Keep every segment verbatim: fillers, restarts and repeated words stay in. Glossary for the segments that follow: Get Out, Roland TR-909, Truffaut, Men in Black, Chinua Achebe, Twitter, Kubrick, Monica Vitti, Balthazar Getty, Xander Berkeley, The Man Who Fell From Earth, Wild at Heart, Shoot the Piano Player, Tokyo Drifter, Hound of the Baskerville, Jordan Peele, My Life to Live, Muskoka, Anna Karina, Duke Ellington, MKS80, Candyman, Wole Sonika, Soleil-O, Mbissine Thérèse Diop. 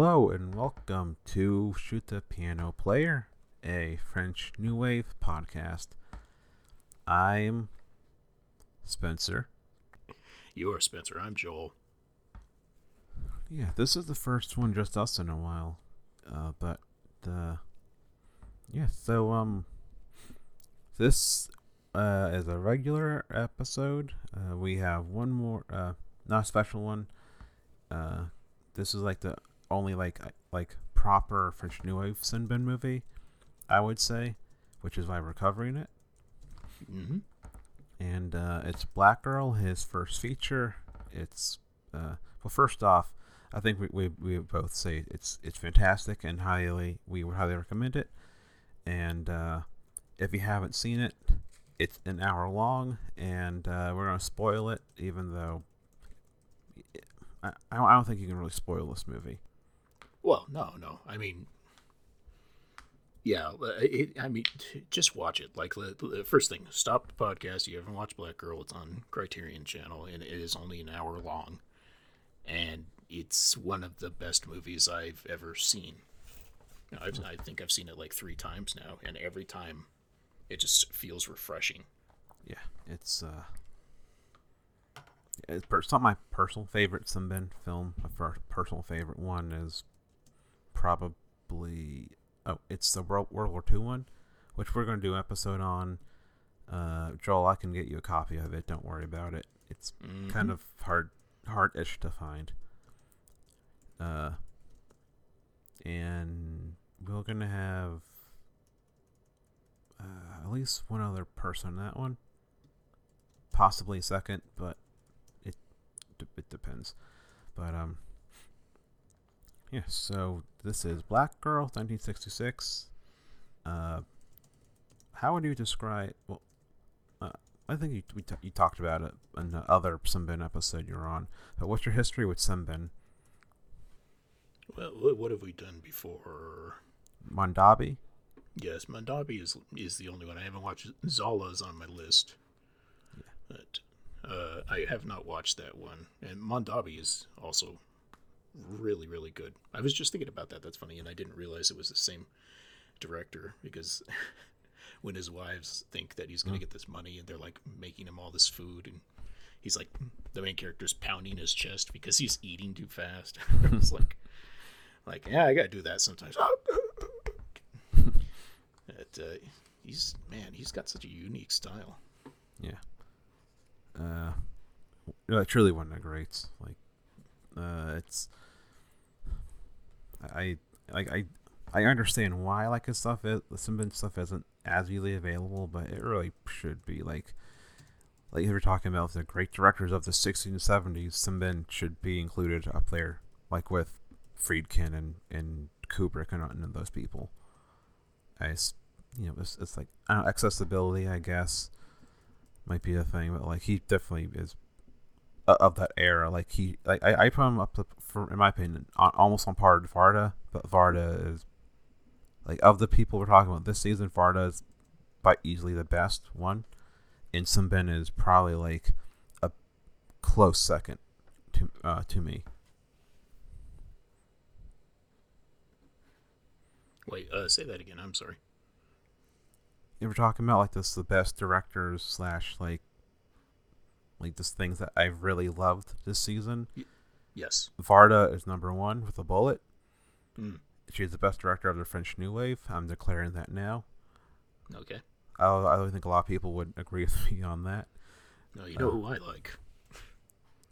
Hello and welcome to Shoot the Piano Player, a French New Wave podcast. I'm Spencer. You are Spencer. I'm Joel. Yeah, this is the first one just us in a while. Uh, but, uh, yeah, so, um, this, uh, is a regular episode. Uh, we have one more, uh, not a special one. Uh, this is like the only, like, like proper French New Wave Sembene movie, I would say, which is why we're covering it. Mm-hmm. And, uh, it's Black Girl, his first feature. It's, uh, well, first off, I think we, we we both say it's it's fantastic and highly we would highly recommend it. And uh, if you haven't seen it, it's an hour long, and uh, we're gonna spoil it. Even though it, I I don't think you can really spoil this movie. Well, no, no. I mean, yeah. It, I mean, just watch it. Like the, the first thing, stop the podcast. You haven't watched Black Girl? It's on Criterion Channel, and it is only an hour long, and it's one of the best movies I've ever seen. You know, I've, I think I've seen it like three times now, and every time it just feels refreshing. Yeah, it's uh, it's, it's not my personal favorite Sembene film. My personal favorite one is probably oh, it's the World, World War Two one, which we're going to do an episode on. Uh, Joel, I can get you a copy of it. Don't worry about it. It's mm-hmm. kind of hard, hard-ish to find. Uh, and we're gonna have uh, at least one other person on that one, possibly a second, but it it depends. But um, yeah. So this is Black Girl, nineteen sixty-six. Uh, how would you describe? Well, uh, I think you we t- you talked about it in the other Sembene episode you're on. But what's your history with Sembene? Well, what have we done before? Mandabi? Yes, Mandabi is is the only one. I haven't watched. Xala is on my list. Yeah. But uh, I have not watched that one. And Mandabi is also really, really good. I was just thinking about that. That's funny. And I didn't realize it was the same director because when his wives think that he's going to mm. get this money and they're like making him all this food and he's like, the main character's pounding his chest because he's eating too fast. I was like, Like, yeah, I gotta do that sometimes. But, uh, he's, man, he's got such a unique style. Yeah. Uh, it's really one of the greats. Like, uh, it's, I, like, I, I understand why, like, his stuff is, the Sembene stuff isn't as easily available, but it really should be. Like, like you were talking about the great directors of the sixties and seventies, Sembene should be included up there, like, with Friedkin and, and Kubrick and, and those people. I, you know, it's, it's like I don't know, accessibility, I guess, might be a thing, but like he definitely is of that era. Like he, like I, I put him up for, in my opinion, on, almost on par with Varda, but Varda is like of the people we're talking about this season, Varda is by easily the best one, and Sembene is probably like a close second to uh, to me. Wait, uh, say that again. I'm sorry. You were talking about like this, the best directors slash like, like just things that I've really loved this season. Y- yes. Varda is number one with a bullet. Mm. She's the best director of the French New Wave. I'm declaring that now. Okay. I I don't think a lot of people would agree with me on that. No, you know uh, who I like.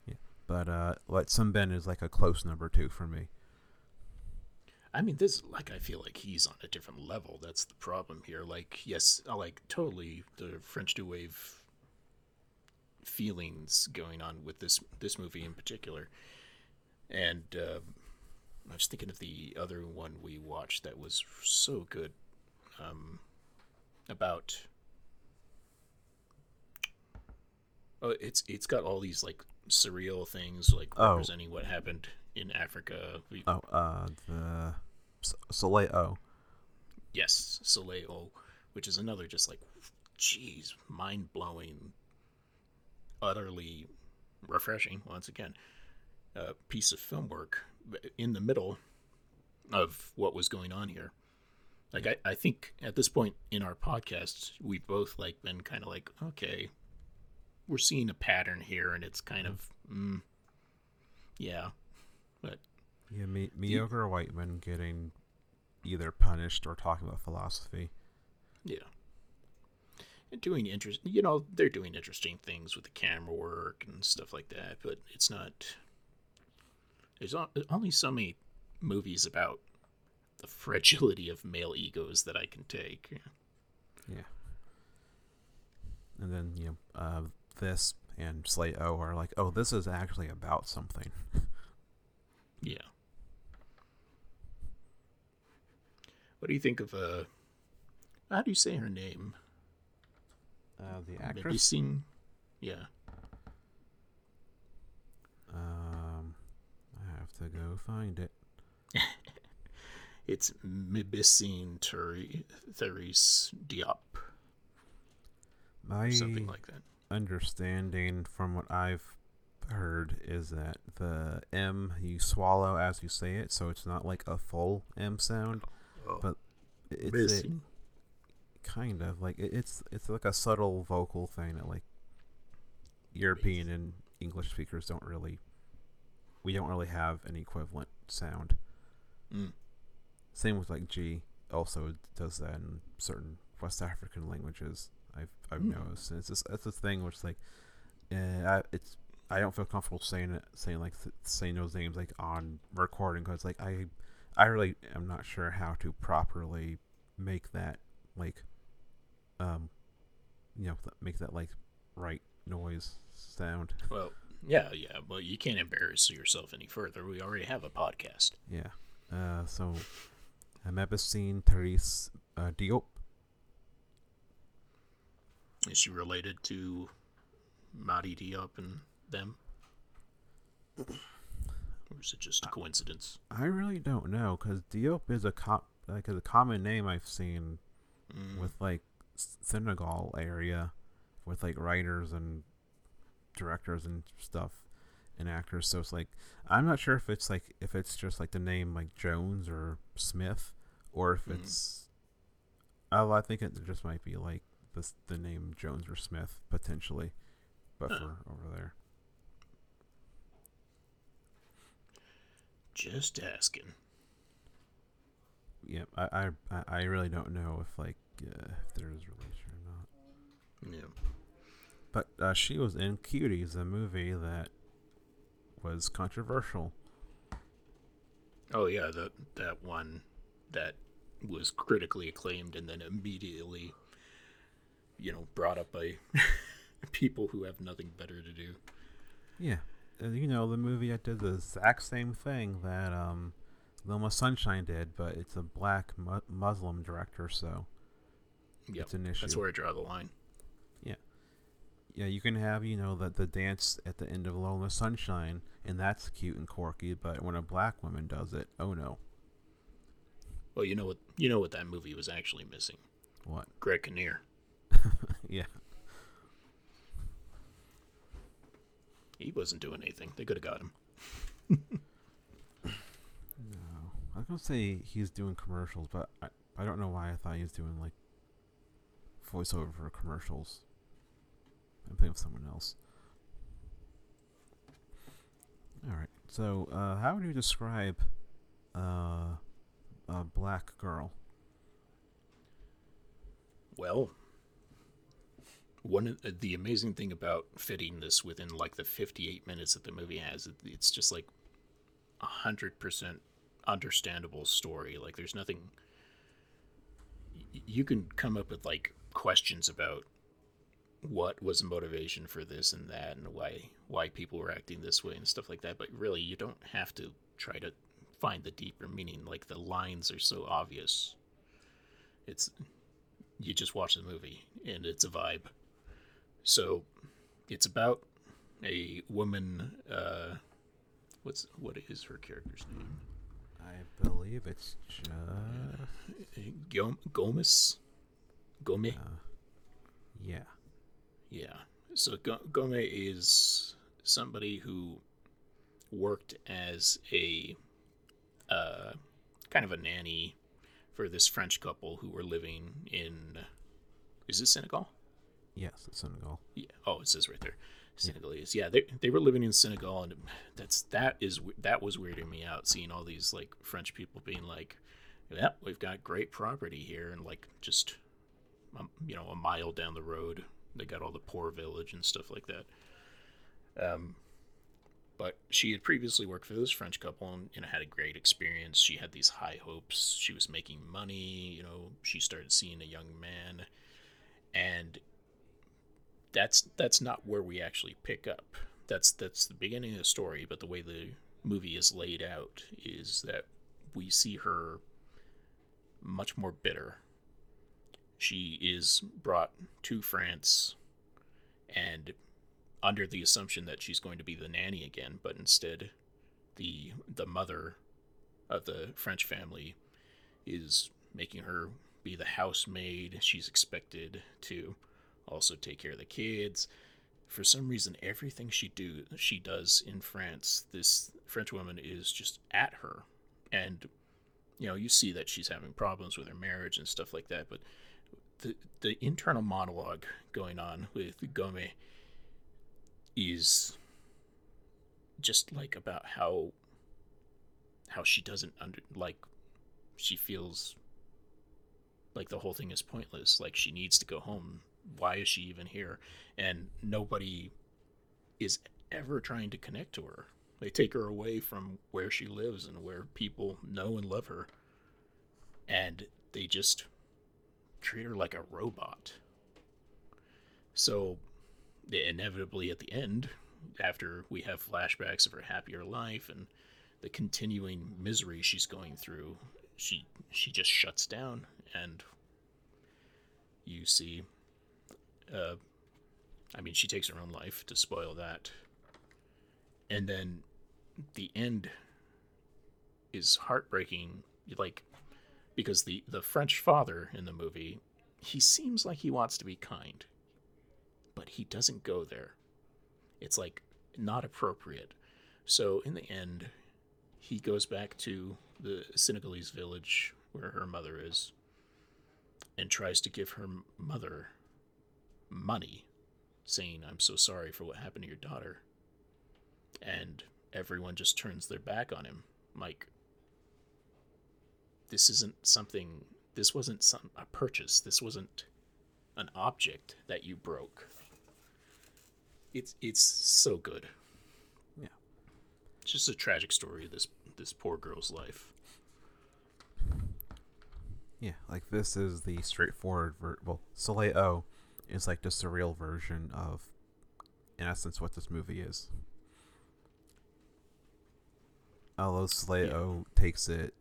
Yeah, but uh, like Sembene is like a close number two for me. I mean, this, like, I feel like he's on a different level. That's the problem here. Like, yes, like, totally the French New Wave feelings going on with this this movie in particular. And uh, I was thinking of the other one we watched that was so good um, about... Oh, it's it's got all these, like, surreal things, like, oh. representing what happened... in Africa. We... Oh, uh, the Soleil-O. Yes, Soleil-O, which is another just like, geez, mind-blowing, utterly refreshing, once again, uh, piece of film work. In the middle, of what was going on here. Like, I, I think at this point in our podcast, we've both, like, been kind of like, okay, we're seeing a pattern here, and it's kind of, mm, yeah. But yeah, me, mediocre you, white men getting either punished or talking about philosophy. Yeah. And doing interest, you know, they're doing interesting things with the camera work and stuff like that, but it's not, there's only so many movies about the fragility of male egos that I can take. Yeah. yeah. And then, you know, uh, this and Soleil-O are like, oh, this is actually about something. Yeah. What do you think of, uh, how do you say her name? Uh, the actress? Mbissine, yeah. Um, I have to go find it. It's Mbissine Thérèse Diop. My something like that. Understanding from what I've heard is that the M you swallow as you say it, so it's not like a full M sound, oh. but it's a, kind of like it, it's it's like a subtle vocal thing that like European and English speakers don't really we don't really have an equivalent sound. Mm. Same with like G also does that in certain West African languages. I've I've mm. noticed, and it's just, it's a thing which like uh, I, it's I don't feel comfortable saying it, saying like saying those names like on recording because like I I really am not sure how to properly make that like um you know make that like right noise sound. Well, yeah, yeah, but you can't embarrass yourself any further. We already have a podcast. Yeah. Uh, so. Mbissine Thérèse uh, Diop. Is she related to Madi Diop and them? Or is it just a coincidence? I really don't know, because Diop is a, com- like, is a common name I've seen mm. with, like, Senegal area, with, like, writers and directors and stuff. And actors, so it's like I'm not sure if it's like if it's just like the name like Jones or Smith, or if mm-hmm. it's oh, I think it just might be like the the name Jones or Smith potentially, but for oh. over there. Just asking. Yep, yeah, I, I I really don't know if like uh, if there's a relation or not. Yeah, but uh, she was in Cuties, a movie that. Was controversial. Oh yeah, that that one that was critically acclaimed and then immediately, you know, brought up by people who have nothing better to do. Yeah, and, you know, the movie that did the exact same thing that um, Loma Sunshine did, but it's a black mu- Muslim director, so yep. it's an issue. That's where I draw the line. Yeah, you can have, you know, the, the dance at the end of Loma Sunshine, and that's cute and quirky, but when a black woman does it, oh no. Well, you know what you know what that movie was actually missing? What? Greg Kinnear. Yeah. He wasn't doing anything. They could have got him. No. I was going to say he's doing commercials, but I, I don't know why I thought he was doing, like, voiceover for commercials. I'm thinking of someone else. All right. So, uh, how would you describe uh, a Black Girl? Well, one of the, the amazing thing about fitting this within like the fifty-eight minutes that the movie has, it, it's just like a hundred percent understandable story. Like, there's nothing y- you can come up with like questions about. What was the motivation for this and that and why why people were acting this way and stuff like that, but really you don't have to try to find the deeper meaning. Like, the lines are so obvious. It's you just watch the movie and it's a vibe. So it's about a woman, uh what's what is her character's name? I believe it's just Gomez Gomez uh, yeah Yeah, so Gome is somebody who worked as a uh, kind of a nanny for this French couple who were living in, is this Senegal? Yes, it's Senegal. Yeah. Oh, it says right there. Senegalese. Yeah, they they were living in Senegal, and that's that is that was weirding me out, seeing all these like French people being like, "Yep, we've got great property here," and like just um, you know a mile down the road, they got all the poor village and stuff like that. Um, but she had previously worked for this French couple and, and had a great experience. She had these high hopes. She was making money. You know, she started seeing a young man, and. That's that's not where we actually pick up. That's that's the beginning of the story, but the way the movie is laid out is that we see her much more bitter. She is brought to France and under the assumption that she's going to be the nanny again, but instead the the mother of the French family is making her be the housemaid. She's expected to also take care of the kids. For some reason, everything she do she does in France, this French woman is just at her, and you know you see that she's having problems with her marriage and stuff like that, but the the internal monologue going on with Gourmet is just like about how how she doesn't under like she feels like the whole thing is pointless, like she needs to go home. Why is she even here? And nobody is ever trying to connect to her. They take her away from where she lives and where people know and love her, and they just treat her like a robot. So inevitably at the end, after we have flashbacks of her happier life and the continuing misery she's going through, she she just shuts down, and you see Uh, I mean, she takes her own life, to spoil that. And then the end is heartbreaking, like, because the, the French father in the movie, he seems like he wants to be kind, but he doesn't go there. It's, like, not appropriate. So in the end, he goes back to the Senegalese village where her mother is and tries to give her mother money, saying, "I'm so sorry for what happened to your daughter," and everyone just turns their back on him. Like, this isn't something this wasn't some a purchase, this wasn't an object that you broke. It's it's so good. Yeah, it's just a tragic story of this this poor girl's life. Yeah, like this is the straightforward ver- well Soleil-O is like just a real version of, in essence, what this movie is. Although Soleil-O yeah. takes it,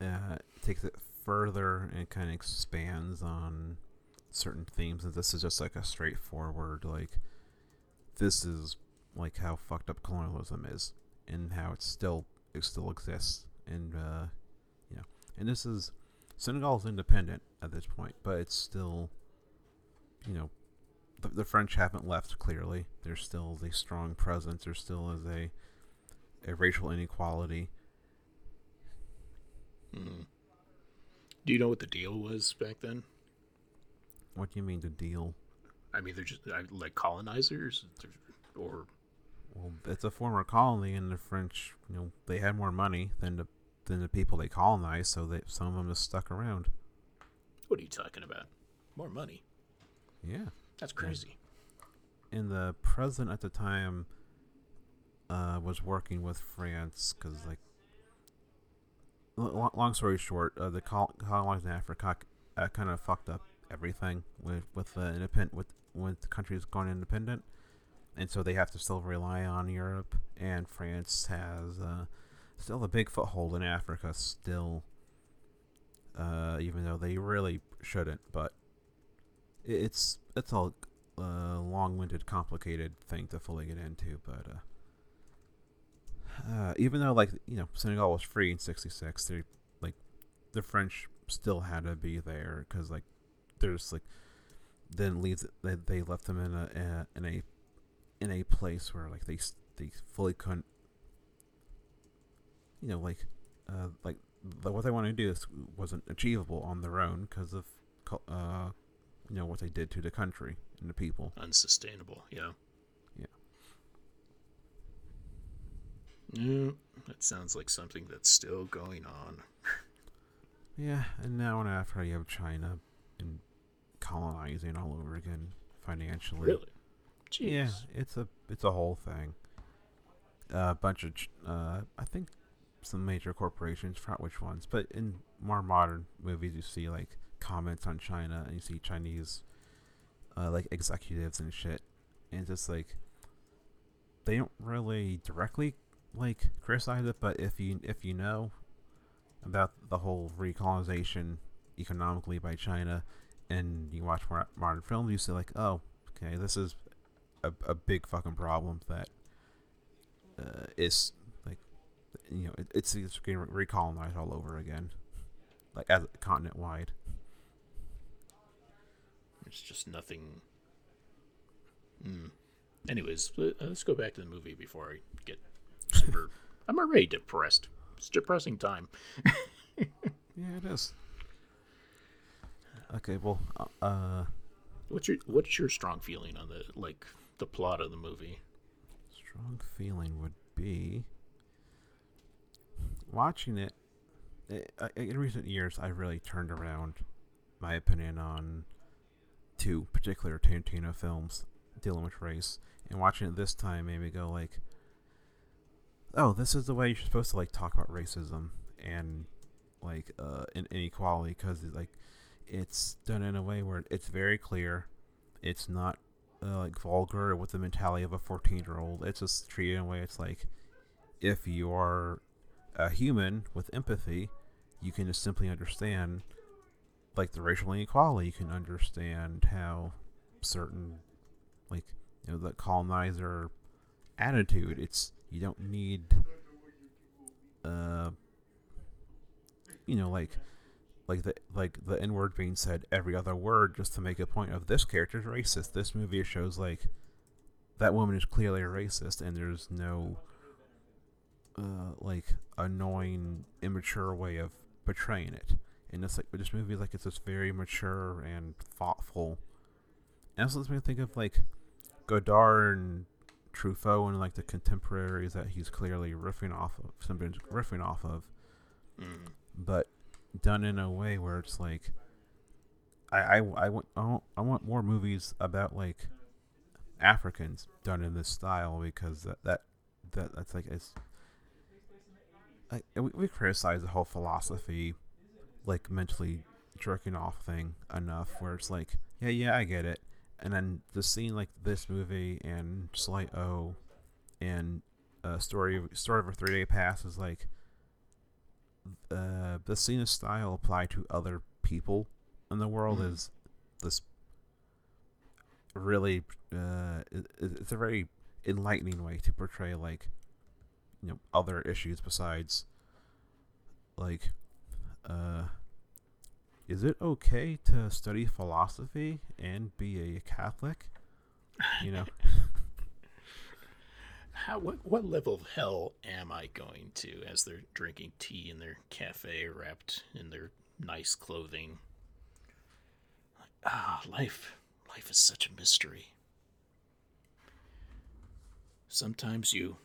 uh, takes it further and kind of expands on certain themes. And this is just like a straightforward, like, this is like how fucked up colonialism is, and how it still it still exists, and uh, you know, and this is Senegal's independent at this point, but it's still. You know, the, the French haven't left, clearly. There's still a strong presence. There still is a a racial inequality. Mm. Do you know what the deal was back then? What do you mean, the deal? I mean, they're just, like, colonizers? Or... Well, it's a former colony, and the French, you know, they had more money than the, than the people they colonized, so they, some of them just stuck around. What are you talking about? More money? Yeah. That's crazy. And the president at the time uh, was working with France because, like, l- long story short, uh, the colonizing Africa uh, kind of fucked up everything with with, uh, independ- with with the countries going independent. And so they have to still rely on Europe, and France has uh, still a big foothold in Africa still, uh, even though they really shouldn't, but It's it's all a uh, long-winded, complicated thing to fully get into, but uh, uh, even though, like, you know, Senegal was free in sixty-six, they like the French still had to be there because, like, there's like then leaves they they left them in a in a in a place where, like, they they fully couldn't, you know, like uh, like what they wanted to do this wasn't achievable on their own because of, uh, you know, what they did to the country and the people. Unsustainable, yeah. Yeah. Mm, that sounds like something that's still going on. Yeah, and now and after you have China and colonizing all over again financially. Really? Jeez. Yeah, it's a it's a whole thing. A uh, bunch of, uh, I think, some major corporations, forgot which ones, but in more modern movies, you see like comments on China, and you see Chinese, uh, like executives and shit, and just like they don't really directly like criticize it, but if you if you know about the whole recolonization economically by China, and you watch more modern films, you say like, oh, okay, this is a a big fucking problem that. Uh, it's like, you know, it, it's, it's getting recolonized all over again, like as continent wide. It's just nothing. Mm. Anyways, let's go back to the movie before I get super. I'm already depressed. It's a depressing time. Yeah, it is. Okay, well, uh, what's your what's your strong feeling on the like the plot of the movie? Strong feeling would be watching it, it, it. In recent years, I've really turned around my opinion on two particular Tarantino films dealing with race, and watching it this time made me go like, "Oh, this is the way you're supposed to like talk about racism and like uh, inequality," because like it's done in a way where it's very clear, it's not. Uh, like vulgar or with the mentality of a fourteen year old. It's just treated in a way it's like if you are a human with empathy, you can just simply understand like the racial inequality. You can understand how certain like, you know, the colonizer attitude, it's you don't need uh you know like Like the like the N word being said every other word just to make a point of this character's racist. This movie shows like that woman is clearly a racist, and there's no uh, like annoying, immature way of portraying it. And it's like this movie is like it's just very mature and thoughtful. And also, this makes me think of like Godard and Truffaut and like the contemporaries that he's clearly riffing off of. Somebody's riffing off of, mm. but. Done in a way where it's like, I I I want I want more movies about like Africans done in this style because that that, that that's like it's like we, we criticize the whole philosophy, like mentally jerking off thing enough where it's like yeah yeah I get it, and then the scene like this movie and Soleil-O and uh, story story of a three day pass is like. Uh, the scene of style applied to other people in the world mm. is this really uh, it, it's a very enlightening way to portray like, you know, other issues besides like uh, is it okay to study philosophy and be a Catholic? You know. How, what what level of hell am I going to as they're drinking tea in their cafe wrapped in their nice clothing? Like, ah, life. Life is such a mystery. Sometimes you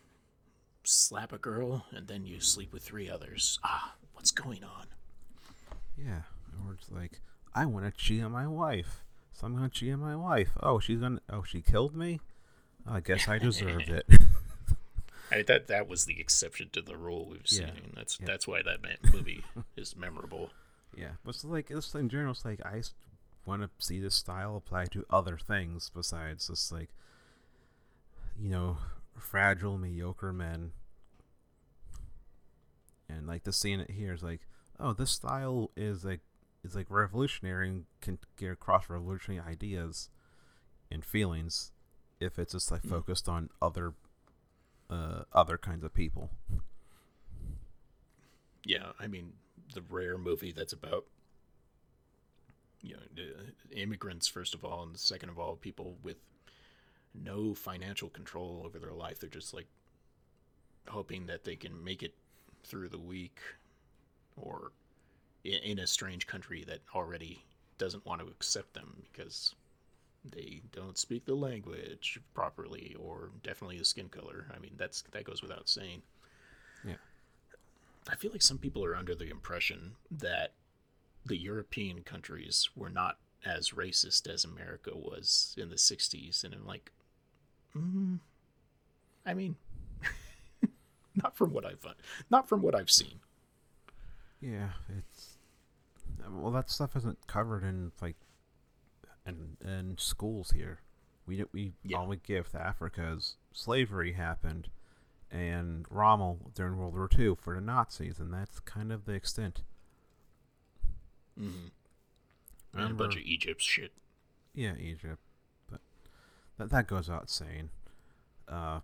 slap a girl and then you sleep with three others. Ah, what's going on? Yeah, or it's like, I want to cheat on my wife, so I'm going to cheat on my wife. Oh, she's gonna. Oh, she killed me? I guess I deserved it. I mean, that that was the exception to the rule we've seen. Yeah, that's yeah. that's why that movie is memorable. Yeah, but it's like this in general. It's like I want to see this style applied to other things besides this, like, you know, fragile, mediocre men. And like the scene here is like, oh, this style is like is like revolutionary and can get across revolutionary ideas and feelings if it's just like focused on other. Uh, other kinds of people. Yeah, I mean, the rare movie that's about, you know, immigrants first of all, and second of all, people with no financial control over their life. They're just like hoping that they can make it through the week or in a strange country that already doesn't want to accept them because they don't speak the language properly, or definitely the skin color. I mean, that's that goes without saying. Yeah. I feel like some people are under the impression that the European countries were not as racist as America was in the sixties, and I'm like, mm, I mean, not from what I've not from what I've seen. Yeah, it's well, that stuff isn't covered in like in, in schools here. We we yeah. all we give to Africa is slavery happened and Rommel during World War Two for the Nazis, and that's kind of the extent. Mm-hmm. And a bunch of Egypt shit. Yeah, Egypt. But that that goes out saying. Uh,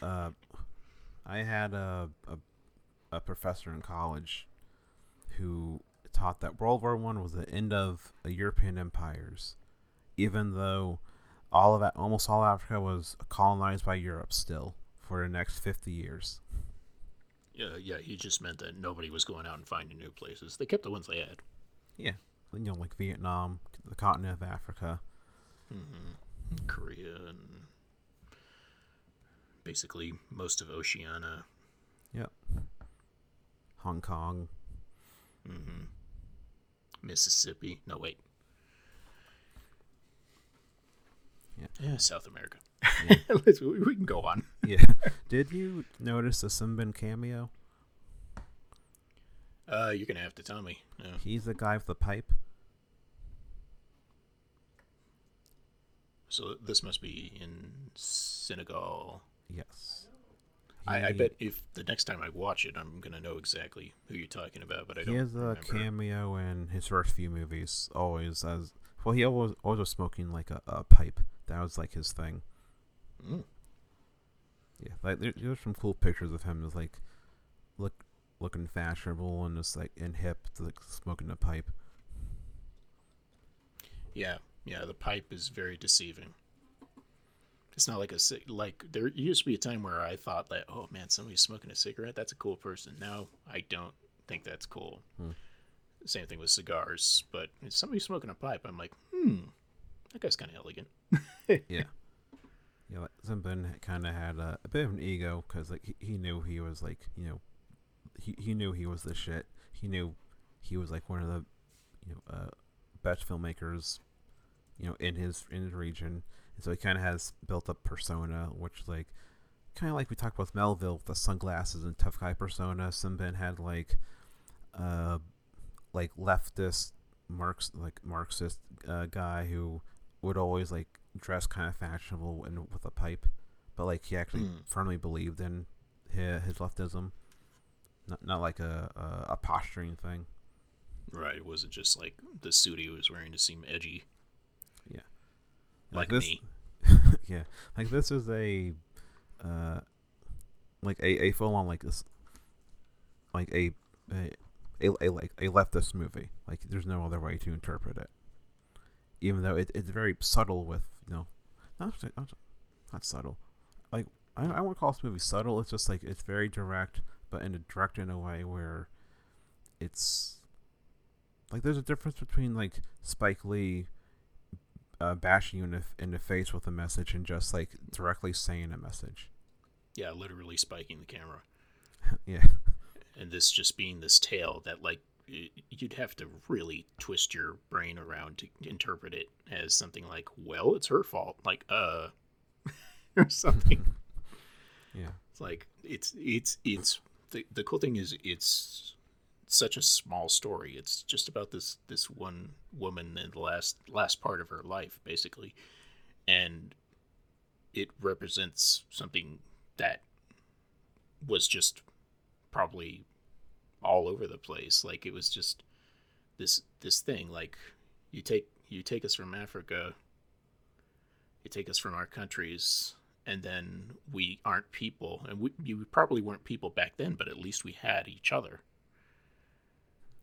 but, uh, I had a, a a professor in college who taught that World War One was the end of the European empires, even though all of almost all Africa was colonized by Europe still for the next fifty years. Yeah, yeah. He just meant that nobody was going out and finding new places. They kept the ones they had. Yeah. You know, like Vietnam, the continent of Africa, mm-hmm. Korea, and basically most of Oceania. Yep. Hong Kong. Mm-hmm. Mississippi. No, wait. Yeah. Yeah, South America. Yeah. We can go on. Yeah. Did you notice the Sembene cameo? Uh, you're going to have to tell me. Yeah. He's the guy with the pipe. So this must be in Senegal. Yes. He, I, I bet if the next time I watch it, I'm going to know exactly who you're talking about, but I don't remember. He has a cameo in his first few movies, always. as Well, he always, always was smoking like a, a pipe. That was like his thing. Mm. Yeah, like there, there's some cool pictures of him. It's like, look... looking fashionable and just like and hip to like smoking a pipe. Yeah, yeah, the pipe is very deceiving. It's not like a like there used to be a time where I thought that, oh man, somebody's smoking a cigarette, that's a cool person. Now I don't think that's cool. Hmm. Same thing with cigars, but if somebody's smoking a pipe, I'm like, hmm, that guy's kind of elegant. Yeah. Yeah, like Sembene kind of had a, a bit of an ego because like he, he knew he was like you know. He he knew he was the shit. He knew he was like one of the, you know, uh, best filmmakers, you know, in his in his region. And so he kind of has built up persona, which like, kind of like we talked about Melville with the sunglasses and tough guy persona. Sembene had like, uh, like leftist Marx like Marxist uh, guy who would always like dress kind of fashionable and with a pipe, but like he actually mm. firmly believed in his, his leftism. Not, not like a, a a posturing thing, right? Was it just like the suit he was wearing to seem edgy? Yeah, like, like this, me. Yeah, like this is a, uh, like a, a full on like this, like a a, a a like a leftist movie. Like there's no other way to interpret it, even though it, it's very subtle with you know, not not, not subtle. Like I I won't call this movie subtle. It's just like it's very direct. But in a direct in a way where it's like there's a difference between like Spike Lee uh, bashing you in the, in the face with a message and just like directly saying a message. Yeah, literally spiking the camera. Yeah. And this just being this tale that like you'd have to really twist your brain around to interpret it as something like, well, it's her fault, like uh, or something. Yeah. It's like it's it's it's. The, the cool thing is it's such a small story. It's just about this, this one woman in the last last part of her life, basically. And it represents something that was just probably all over the place. Like it was just this this thing. Like you take you take us from Africa, you take us from our countries, and then we aren't people, and we, we probably weren't people back then, but at least we had each other.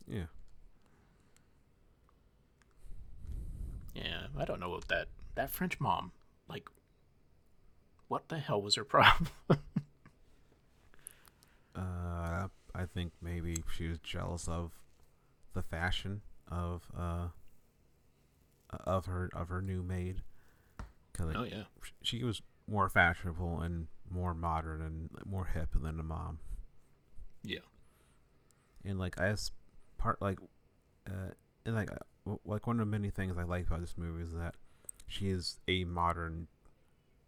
Yeah. Yeah, I don't know what that that French mom, like, what the hell was her problem? uh, I think maybe she was jealous of the fashion of uh of her of her new maid. Cause oh, like, yeah. She was more fashionable and more modern and more hip than the mom. Yeah. And, like, I part, like, uh, and, like, uh, like, one of the many things I like about this movie is that she is a modern,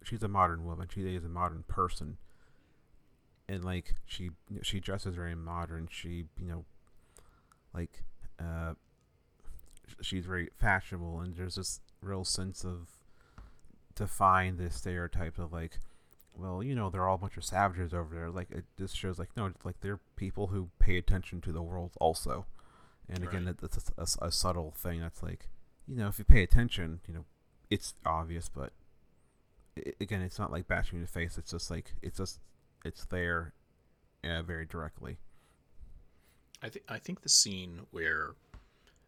she's a modern woman. She is a modern person. And, like, she, she dresses very modern. She, you know, like, uh, she's very fashionable. And there's this real sense of defying this stereotype of, like, well, you know, they're all a bunch of savages over there. Like, it just shows, like, no, it's like they're people who pay attention to the world also. And again, right. that's a, a, a subtle thing that's like, you know, if you pay attention, you know, it's obvious, but it, again, it's not like bashing in the face. It's just like, it's just, it's there uh, very directly. I think, I think the scene where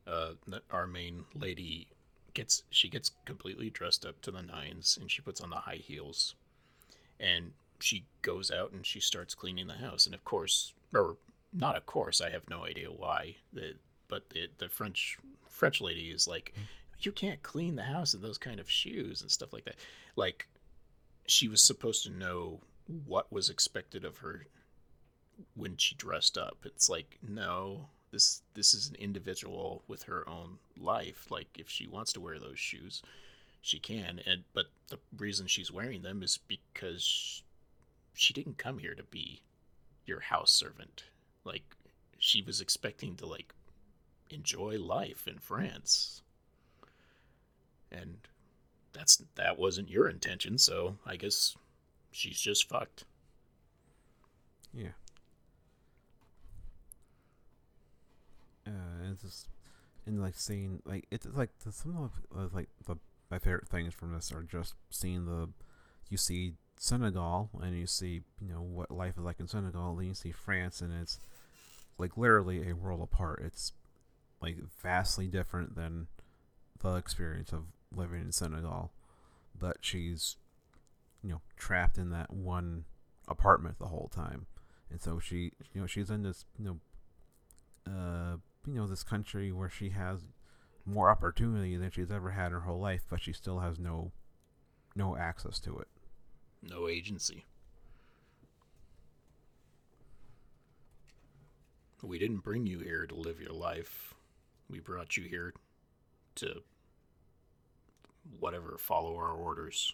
uh, our main lady gets, she gets completely dressed up to the nines and she puts on the high heels. And she goes out and she starts cleaning the house. And of course, or not of course, I have no idea why. The, but the, the French French lady is like, you can't clean the house in those kind of shoes and stuff like that. Like, she was supposed to know what was expected of her when she dressed up. It's like, no, this this is an individual with her own life. Like, if she wants to wear those shoes, she can, and but the reason she's wearing them is because she didn't come here to be your house servant. Like, she was expecting to, like, enjoy life in France, and that's that wasn't your intention. So I guess she's just fucked. Yeah. Uh, it's just in like seeing like it's like the, some of like the. My favorite things from this are just seeing the, you see Senegal and you see, you know, what life is like in Senegal, and you see France and it's like literally a world apart. It's like vastly different than the experience of living in Senegal, but she's, you know, trapped in that one apartment the whole time. And so she, you know, she's in this, you know, uh, you know, this country where she has more opportunity than she's ever had her whole life, but she still has no no access to it. No agency. We didn't bring you here to live your life. We brought you here to whatever, follow our orders.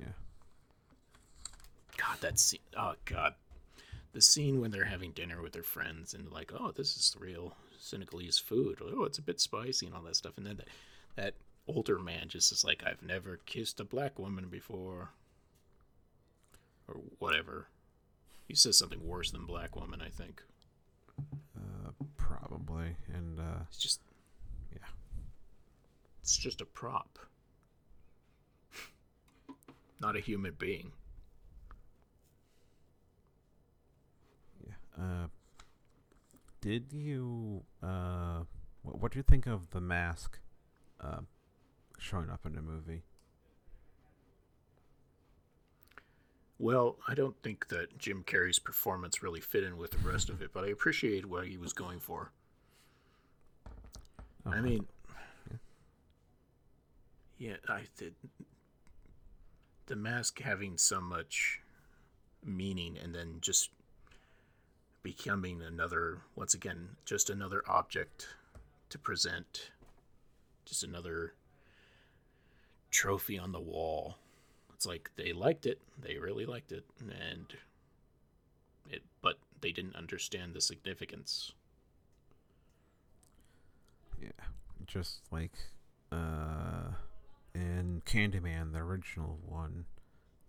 Yeah. God, that scene. Oh, God. The scene when they're having dinner with their friends and like, oh, this is real Senegalese food, oh, it's a bit spicy and all that stuff, and then that, that older man just is like, I've never kissed a black woman before, or whatever. He says something worse than black woman, I think. Uh, probably, and uh, it's just, yeah, it's just a prop, not a human being. Yeah. Uh. Did you, uh, what, what do you think of the mask, uh, showing up in the movie? Well, I don't think that Jim Carrey's performance really fit in with the rest of it, but I appreciate what he was going for. Okay. I mean, yeah, yeah I did. The mask having so much meaning and then just becoming another, once again, just another object to present, just another trophy on the wall. It's like they liked it, they really liked it, and it, but they didn't understand the significance. Yeah, just like uh, in Candyman, the original one,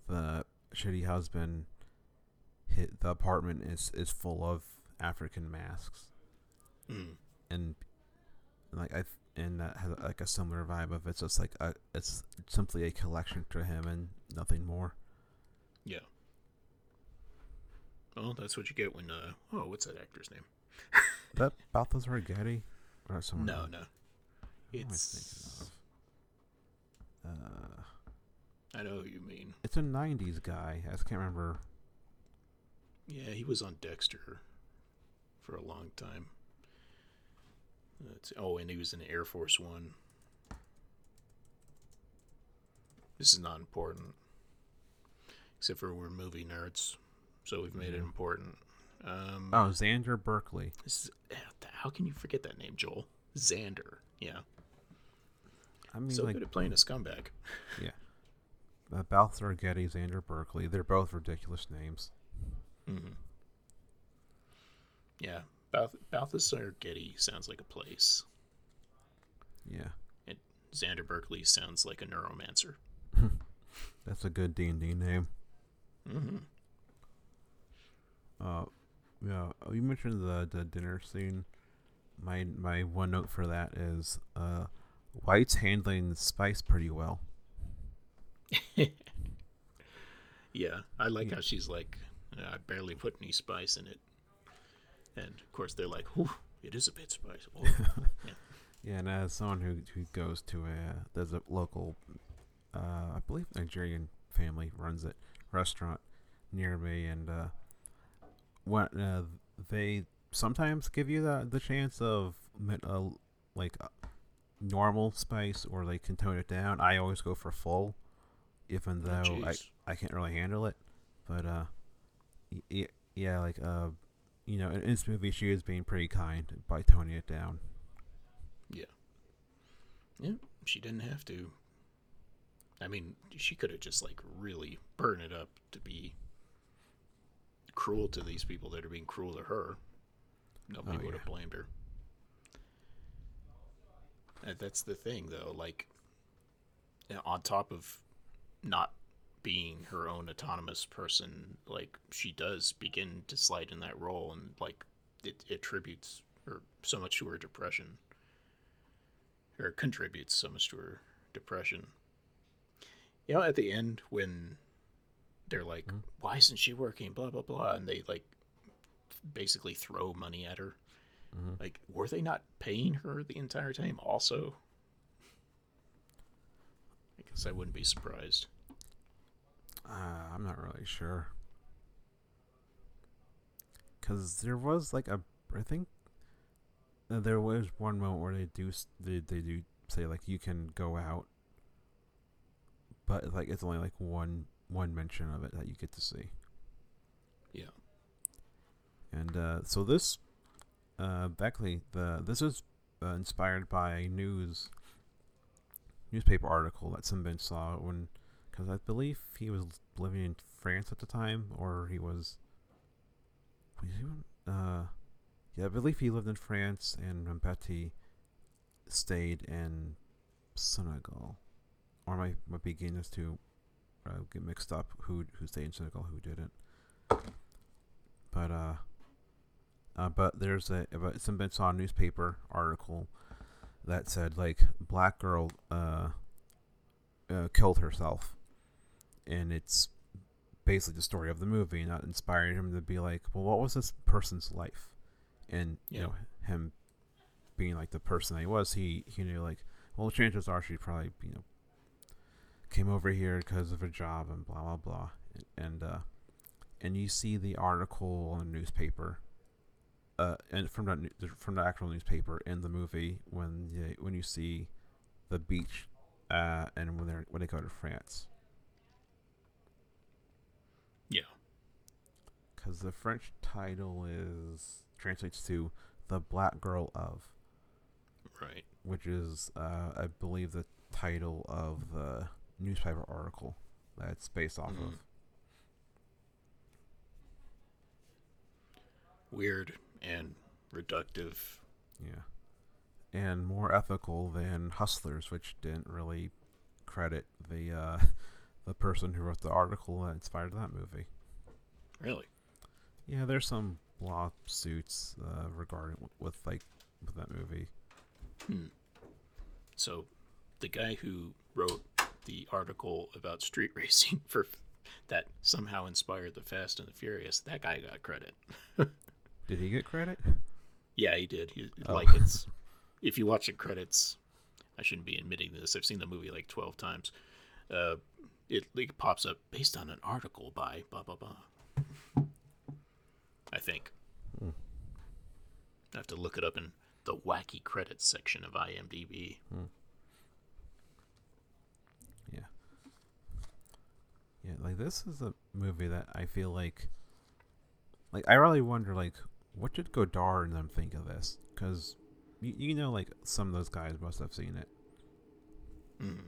the shitty husband. Hit the apartment is, is full of African masks, mm. and like I and that has like a similar vibe of it's just like a, it's simply a collection to him and nothing more. Yeah. Well, that's what you get when uh oh, what's that actor's name? Is that Balthazar Getty or someone? No, else? no. It's. I, uh, I know who you mean. It's a nineties guy. I just can't remember. Yeah, he was on Dexter for a long time. That's, oh, and he was in Air Force One. This is not important. Except for we're movie nerds, so we've made mm-hmm. it important. Um, oh, Xander Berkeley. This is, how can you forget that name, Joel? Xander, yeah. I mean, so like, good at playing a scumbag. Yeah. Uh, Balthazar Getty, Xander Berkeley. They're both ridiculous names. Mm-hmm. Yeah. Balth- Balthazar Getty sounds like a place. Yeah. And Xander Berkeley sounds like a neuromancer. That's a good D and D name. Mm-hmm. Uh, yeah. You mentioned the, the dinner scene. My my one note for that is uh, White's handling the spice pretty well. Yeah, I like yeah. how she's like, I barely put any spice in it, and of course they're like, "Ooh, it is a bit spicy." Oh. yeah. yeah, and as someone who who goes to a there's a local, uh, I believe Nigerian family runs it restaurant near me, and uh, what uh, they sometimes give you the the chance of uh, like uh, normal spice, or they can tone it down. I always go for full. Even though oh, I, I can't really handle it, but uh, y- yeah, like uh, you know, in this movie she is being pretty kind by toning it down. Yeah, yeah, she didn't have to. I mean, she could have just like really burned it up to be cruel to these people that are being cruel to her. Nobody oh, yeah. would have blamed her. That's the thing, though. Like, on top of not being her own autonomous person, like she does begin to slide in that role, and like it attributes her so much to her depression, or contributes so much to her depression. You know, at the end when they're like, mm-hmm. "Why isn't she working?" Blah blah blah, and they like basically throw money at her. Mm-hmm. Like, were they not paying her the entire time? Also, I guess I wouldn't be surprised. Uh, I'm not really sure. Because there was like a, I think uh, there was one moment where they do they, they do say like you can go out, but like it's only like one one mention of it that you get to see. Yeah. And uh, so this, uh, Beckley, the this is uh, inspired by news newspaper article that Sembene saw when, because I believe he was living in France at the time, or he was, was he, uh, yeah, I believe he lived in France, and Mbette stayed in Senegal, or my my beginners to uh, get mixed up who who stayed in Senegal, who didn't, but uh, uh but there's a but Sembene saw a newspaper article that said like Black Girl uh, uh, killed herself, and it's basically the story of the movie, and that inspired him to be like, well, what was this person's life? And yeah. you know, him being like the person that he was, he he knew like, well, chances are she probably you know came over here because of a job and blah blah blah, and, and uh and you see the article on the newspaper. Uh, and from the from the actual newspaper in the movie, when you, when you see the beach, uh, and when they when they go to France, yeah, because the French title is translates to "The Black Girl of," right, which is uh, I believe the title of the newspaper article that's based off mm. of. Weird. And reductive. Yeah. And more ethical than Hustlers, which didn't really credit the uh, the person who wrote the article that inspired that movie. Really? Yeah, there's some lawsuits uh, regarding w- with like with that movie. Hmm. So the guy who wrote the article about street racing for that somehow inspired the Fast and the Furious, that guy got credit. Did he get credit? Yeah, he did. He, oh. Like it's, if you watch the credits, I shouldn't be admitting this. I've seen the movie like twelve times. Uh, it, it pops up based on an article by blah blah blah. think. Hmm. I have to look it up in the wacky credits section of I M D B. Hmm. Yeah. Yeah, like, this is a movie that I feel like... Like, I really wonder, like, what did Godard and them think of this? Because, you, you know, like, some of those guys must have seen it. Mm.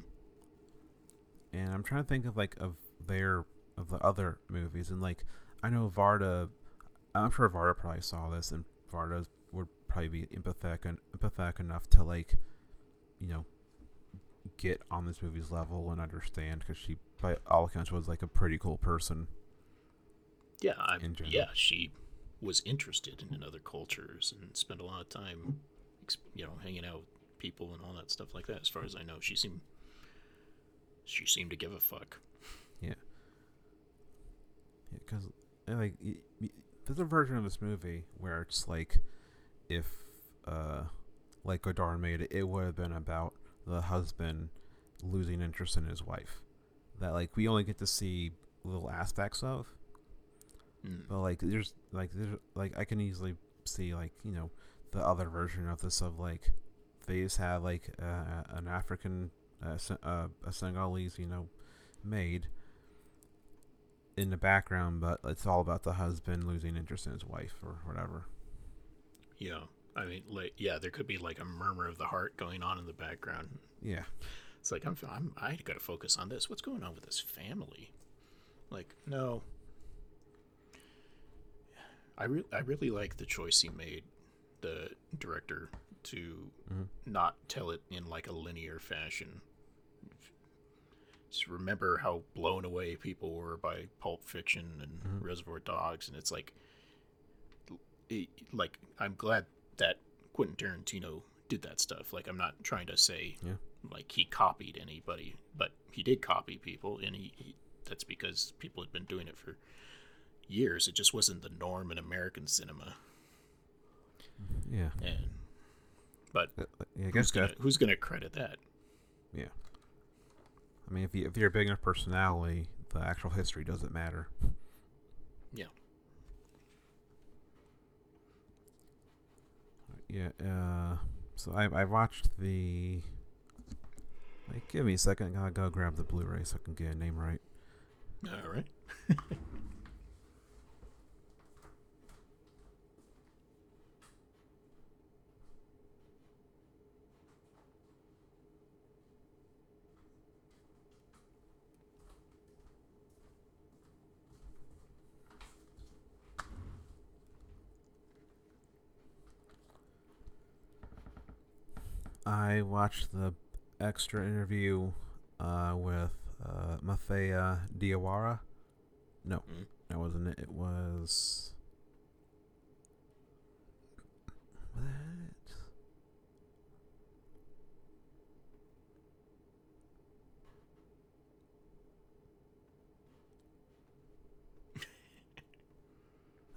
And I'm trying to think of, like, of their... of the other movies. And, like, I know Varda... I'm sure Varda probably saw this, and Varda would probably be empathetic and empathetic enough to, like, you know, get on this movie's level and understand, because she, by all accounts, was, like, a pretty cool person. Yeah, I, yeah, she was interested in other cultures and spent a lot of time, you know, hanging out with people and all that stuff like that. As far as I know, she seemed she seemed to give a fuck. Yeah, because yeah, like. It, it, There's a version of this movie where it's like, if uh, like Godard made it, it would have been about the husband losing interest in his wife, that like we only get to see little aspects of. Mm. But like there's like there's like I can easily see like, you know, the other version of this, of like they just have like uh, an African uh, uh, a Senegalese, you know, maid in the background, but it's all about the husband losing interest in his wife or whatever. Yeah, I mean, like, yeah, there could be like a murmur of the heart going on in the background. Yeah, it's like I'm, I'm, I gotta focus on this. What's going on with this family? Like, no, I re- I really like the choice he made, the director, to mm-hmm. not tell it in like a linear fashion. Just remember how blown away people were by Pulp Fiction and mm-hmm. Reservoir Dogs, and it's like, it, like I'm glad that Quentin Tarantino did that stuff. Like, I'm not trying to say yeah. like he copied anybody, but he did copy people, and he, he that's because people had been doing it for years. It just wasn't the norm in American cinema. Yeah, and but yeah, I guess who's gonna, who's gonna credit that? Yeah. I mean, if, you, if you're a big enough personality, the actual history doesn't matter. Yeah. Yeah. Uh, so I I watched the. Like, give me a second. I gotta go grab the Blu-ray so I can get a name right. All right. I watched the extra interview uh, with uh, Mathia Diawara. No, mm-hmm. that wasn't it. It was... What?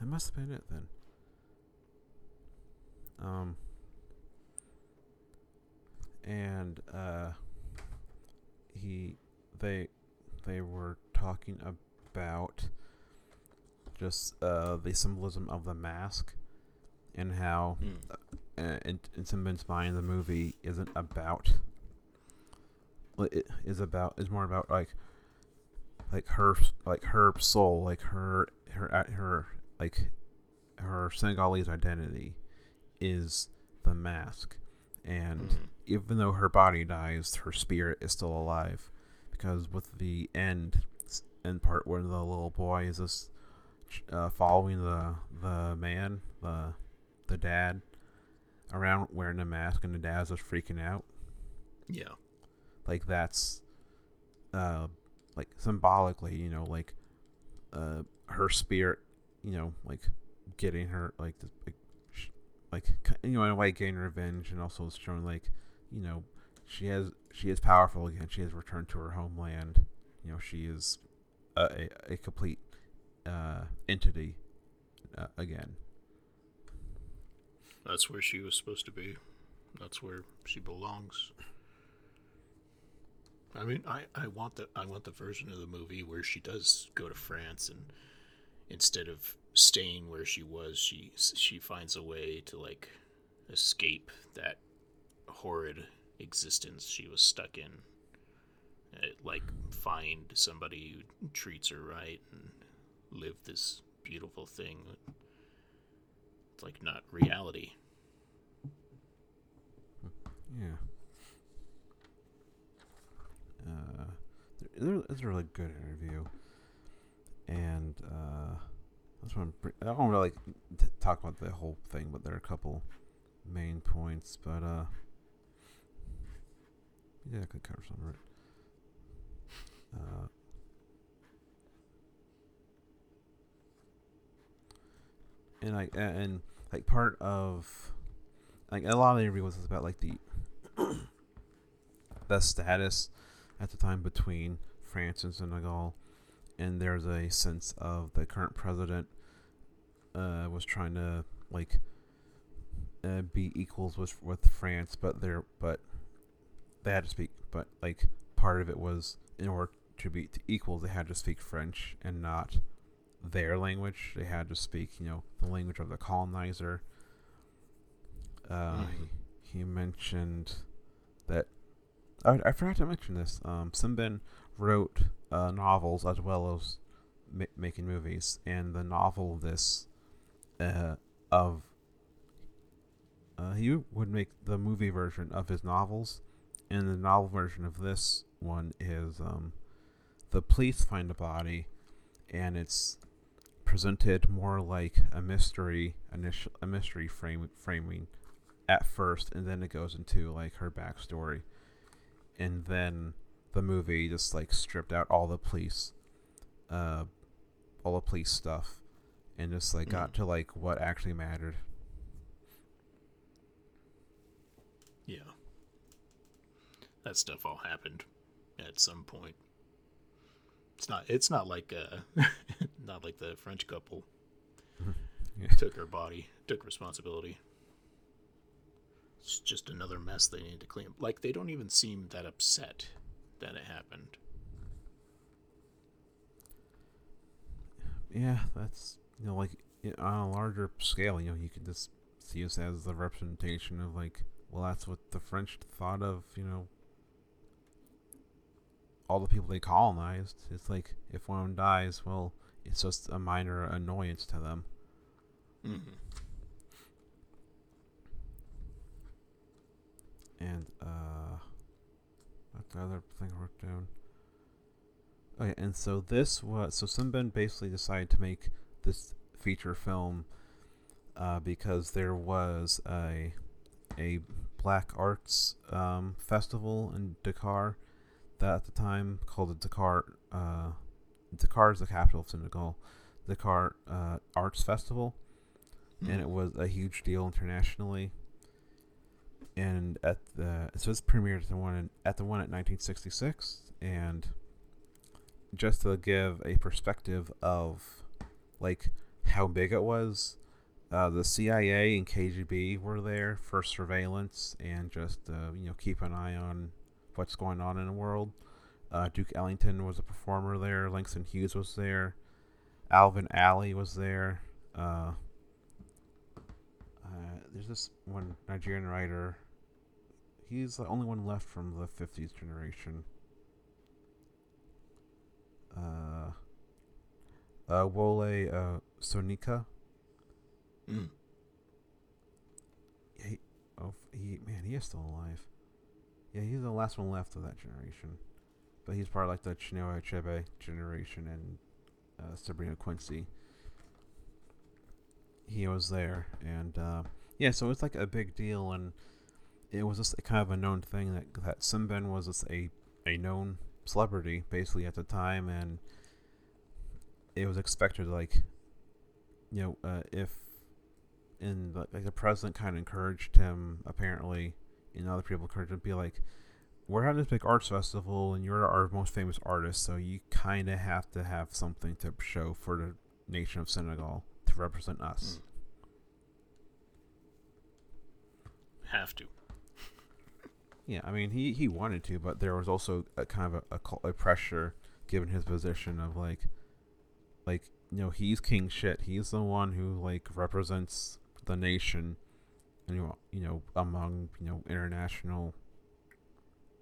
That must have been it then. Um... And uh, he, they, they were talking about just uh, the symbolism of the mask, and how, mm. uh, in, in Sembene's mind, the movie isn't about. It is about is more about like, like her, like her soul, like her, her, her, like, her Senegalese identity, is the mask. And mm-hmm. even though her body dies, her spirit is still alive, because with the end, end part where the little boy is just uh, following the the man, the the dad, around wearing a mask, and the dad's just freaking out. Yeah, like that's, uh, like symbolically, you know, like, uh, her spirit, you know, like getting her like this. Like, Like, you know, in a way, gain revenge, and also it's showing, like, you know, she has she is powerful again. She has returned to her homeland. You know, she is a, a, a complete uh, entity uh, again. That's where she was supposed to be. That's where she belongs. I mean, I, I want the I want the version of the movie where she does go to France, and instead of staying where she was, she she finds a way to like escape that horrid existence she was stuck in. Like find somebody who treats her right and live this beautiful thing. It's like not reality. Yeah. Uh, it's a really good interview, and uh, that's one. I don't want to like t- talk about the whole thing, but there are a couple main points. But uh, yeah, I could cover some of it. Uh, and like and like part of like a lot of the interview was about like the the status at the time between France and Senegal, and there's a sense of the current president uh, was trying to like uh, be equals with with France, but they're but they had to speak. But like part of it was in order to be equals, they had to speak French and not their language. They had to speak, you know, the language of the colonizer. Uh, mm-hmm. he, he mentioned that. I, I forgot to mention this. Um, Sembene wrote uh, novels as well as ma- making movies, and the novel this uh, of uh, he would make the movie version of his novels, and the novel version of this one is um, the police find a body, and it's presented more like a mystery initial a mystery frame, framing at first, and then it goes into like her backstory. And then the movie just like stripped out all the police, uh, all the police stuff, and just like got to like what actually mattered. Yeah, that stuff all happened at some point. It's not. It's not like uh, not like the French couple yeah. took her body, took responsibility. It's just another mess they need to clean up. Like, they don't even seem that upset that it happened. Yeah, that's, you know, like, you know, on a larger scale, you know, you can just see us as the representation of, like, well, that's what the French thought of, you know, all the people they colonized. It's like, if one of them dies, well, it's just a minor annoyance to them. Mm-hmm. And, uh, that's the other thing I wrote down. Okay, and so this was, so Sembene basically decided to make this feature film, uh, because there was a, a black arts, um, festival in Dakar that at the time called the Dakar, uh, Dakar is the capital of Senegal, Dakar, uh, Arts Festival. Mm. And it was a huge deal internationally. And at the so it's premiered at the one in, at the one at nineteen sixty-six, and just to give a perspective of like how big it was, uh, the C I A and K G B were there for surveillance and just uh, you know keep an eye on what's going on in the world. Uh, Duke Ellington was a performer there. Langston Hughes was there. Alvin Alley was there. Uh, Uh, there's this one Nigerian writer. He's the only one left from the fifties generation. Uh, uh, Wole uh, Sonika. Mm. He, oh, he, man, he is still alive. Yeah, he's the last one left of that generation. But he's part of like the Chinua Achebe generation and uh, Sabrina Quincy. He was there, and uh, yeah, so it's like a big deal, and it was just kind of a known thing that that Sembene was just a, a known celebrity basically at the time, and it was expected, like, you know, uh, if in the, like the president kind of encouraged him apparently, and other people encouraged him to be like, we're having this big arts festival, and you're our most famous artist, so you kind of have to have something to show for the nation of Senegal. To represent us, have to. Yeah, I mean, he, he wanted to, but there was also a kind of a, a, a pressure given his position of like, like you know, he's king shit. He's the one who, like, represents the nation, and, you know, among, you know, international,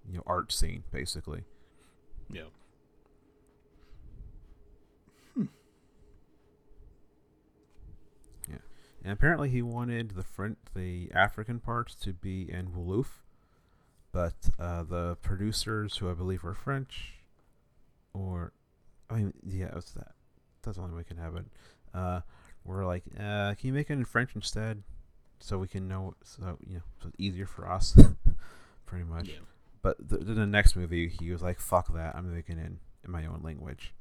you know, art scene, basically. Yeah. Hmm. Yeah. And apparently he wanted the French, the African parts to be in Wolof, but uh, the producers, who I believe were French, or, I mean, yeah, it's that. That's the only way we can have it. Uh, we're like, uh, can you make it in French instead, so we can know, so you know, so it's easier for us, pretty much. Yeah. But th- the next movie, he was like, "Fuck that! I'm making it in, in my own language,"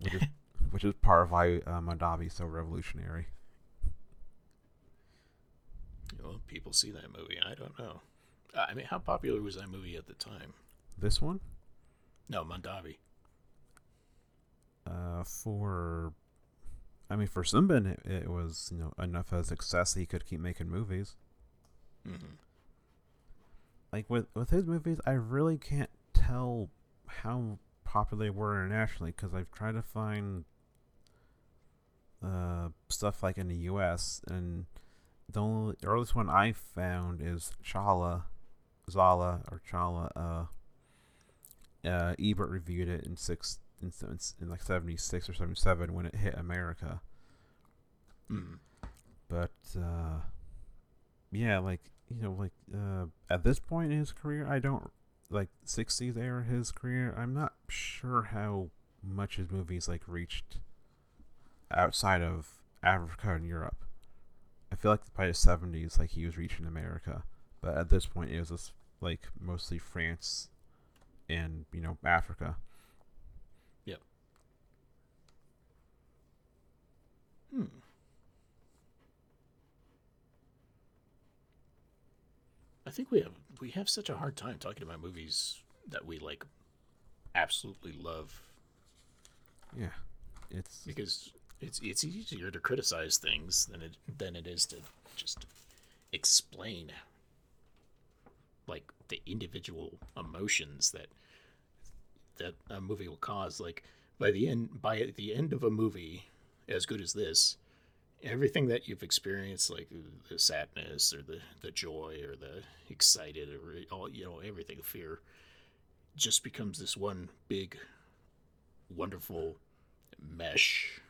which is, which is part of why uh, Mandabi is so revolutionary. Well, people see that movie. I don't know. Uh, I mean, how popular was that movie at the time? This one? No, Mandabi. Uh, for, I mean, for Sembene, it, it was, you know, enough of a success that he could keep making movies. Mm-hmm. Like, with, with his movies, I really can't tell how popular they were internationally, because I've tried to find uh, stuff, like, in the U S, and the only, the earliest one I found is Xala, Xala, or Xala, uh, uh, Ebert reviewed it in six. In, in like seventy-six or seventy-seven when it hit America. Mm. But uh, yeah, like, you know, like uh, at this point in his career, I don't, like, sixties era of his career, I'm not sure how much his movies, like, reached outside of Africa and Europe. I feel like by the seventies, like, he was reaching America, but at this point it was just, like, mostly France and, you know, Africa. Hmm. I think we have we have such a hard time talking about movies that we, like, absolutely love. Yeah, it's because it's it's easier to criticize things than it than it is to just explain, like, the individual emotions that that a movie will cause. Like, by the end by the end of a movie as good as this, everything that you've experienced, like the sadness or the, the joy or the excited or all, you know, everything, fear, just becomes this one big, wonderful mesh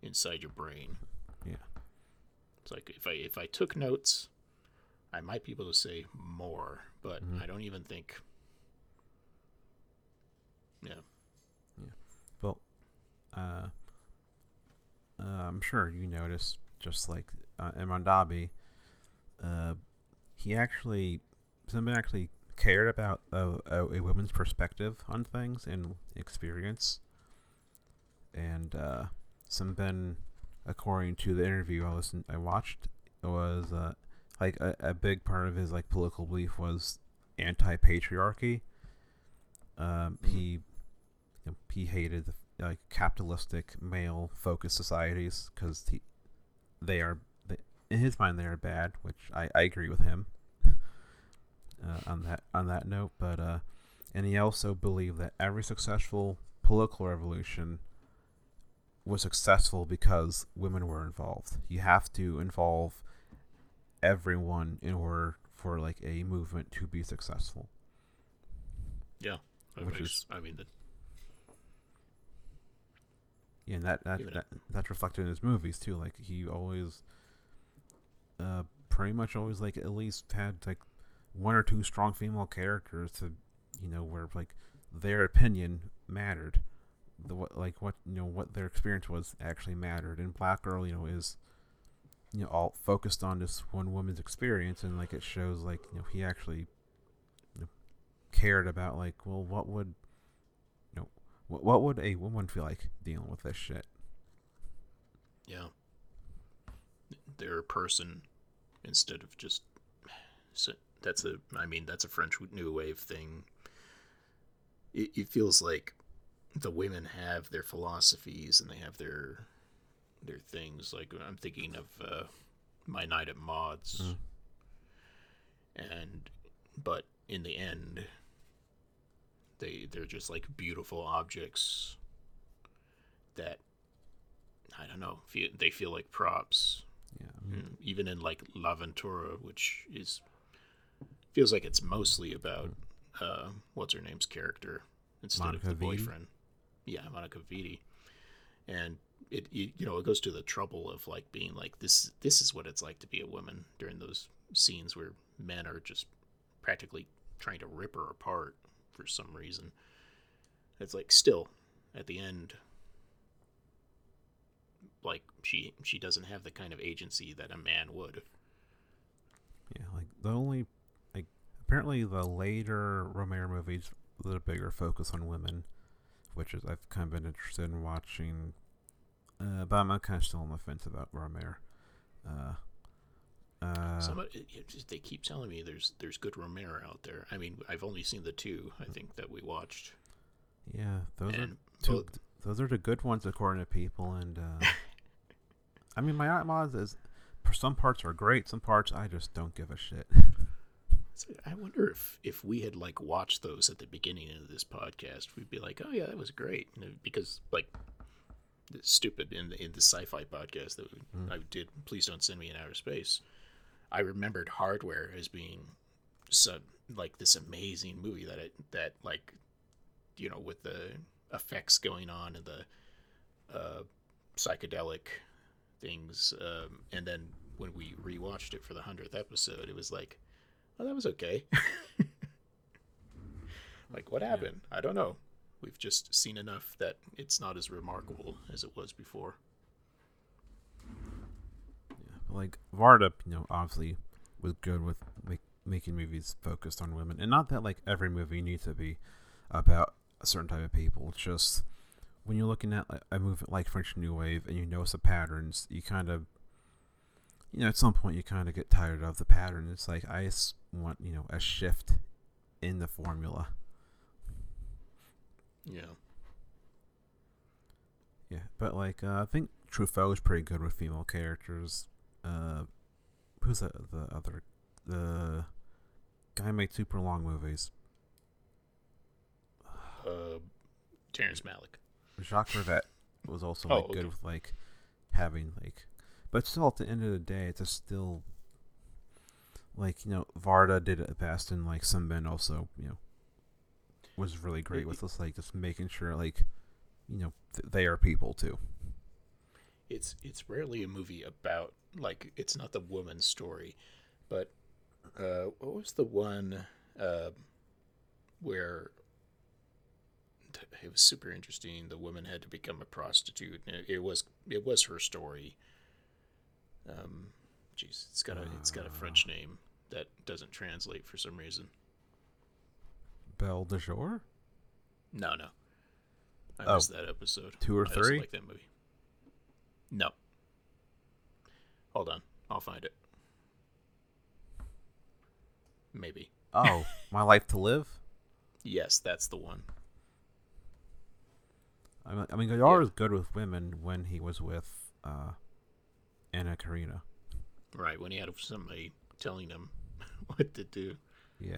inside your brain. Yeah. It's like, if I, if I took notes, I might be able to say more, but mm-hmm. I don't even think. Yeah. Yeah. Well, uh, Uh, I'm sure you noticed, just like uh, Mandabi, uh, he actually, somebody actually cared about a, a, a woman's perspective on things and experience. And uh, Sembene, according to the interview I listened, I watched, was uh, like a, a big part of his, like, political belief was anti-patriarchy. Um, mm-hmm. He he hated the like capitalistic male focused societies because he, they are they, in his mind they are bad, which I, I agree with him uh, on that on that note. But uh, and he also believed that every successful political revolution was successful because women were involved. You have to involve everyone in order for, like, a movement to be successful. Yeah, which is, I mean the. Yeah, and that, that, that that's reflected in his movies too. Like, he always, uh, pretty much always, like, at least had, like, one or two strong female characters to, you know, where, like, their opinion mattered, the what, like what you know what their experience was actually mattered. And Black Girl, you know, is, you know, all focused on this one woman's experience, and, like, it shows, like, you know, he actually, you know, cared about, like, well, what would. What would a woman feel like dealing with this shit? Yeah. They're a person instead of just... So that's a... I mean, that's a French New Wave thing. It, it feels like the women have their philosophies and they have their their things. Like, I'm thinking of uh, My Night at Maud's. Mm. And... But in the end... They, they're just, like, beautiful objects that, I don't know, feel, they feel like props. Yeah, I mean, mm, even in like La Ventura, which is feels like it's mostly about uh, what's her name's character instead Monica of the Vitti. boyfriend. Yeah, Monica Vitti, and it you, you know it goes to the trouble of like being like this. This is what it's like to be a woman during those scenes where men are just practically trying to rip her apart for some reason. It's like still at the end, like she she doesn't have the kind of agency that a man would. Yeah, like the only like apparently the later Romero movies with a bigger focus on women, which is I've kind of been interested in watching, uh, but I'm kind of still on the fence about Romero. Uh, uh, Somebody, they keep telling me there's there's good Romero out there. I mean, I've only seen the two I think that we watched. Yeah, those and are two, both, those are the good ones according to people, and uh, I mean, my Outlaws is some parts are great, some parts I just don't give a shit. I wonder if, if we had, like, watched those at the beginning of this podcast, we'd be like, oh, yeah, that was great. You know, because, like, it's stupid in the, in the sci-fi podcast that mm. I did, Please Don't Send Me in Outer Space, I remembered Hardware as being, so, like, this amazing movie that, it, that like, you know, with the effects going on and the uh, psychedelic things. Um, and then when we rewatched it for the hundredth episode, it was like, oh, that was okay. Like, what happened? Yeah. I don't know. We've just seen enough that it's not as remarkable as it was before. Yeah, like, Varda, you know, obviously was good with make, making movies focused on women. And not that, like, every movie needs to be about a certain type of people. It's just when you're looking at a movie like French New Wave and you notice the patterns, you kind of, you know, at some point you kind of get tired of the pattern. It's like, I want, you know, a shift in the formula. Yeah. Yeah, but, like, uh, I think Truffaut is pretty good with female characters. Uh, who's the, the other? The guy made super long movies. Uh, Terrence Malick. Jacques Rivette was also, like, oh, okay. good with, like, having, like... But still, at the end of the day, it's still, like, you know, Varda did it best, and, like, Sembene also, you know, was really great with us, like, just making sure, like, you know, th- they are people, too. It's it's rarely a movie about, like, it's not the woman's story, but uh, what was the one uh, where it was super interesting, the woman had to become a prostitute, it, it was it was her story. Um, geez, it's got a it's got a French name that doesn't translate for some reason. Belle de Jour? No, no. I oh, missed that episode. Two or I three? I like that movie. No. Hold on, I'll find it. Maybe. Oh, My Life to Live? Yes, that's the one. I mean, Godard yeah. was good with women when he was with. Uh, Anna Karina. Right, when he had somebody telling him what to do. Yeah.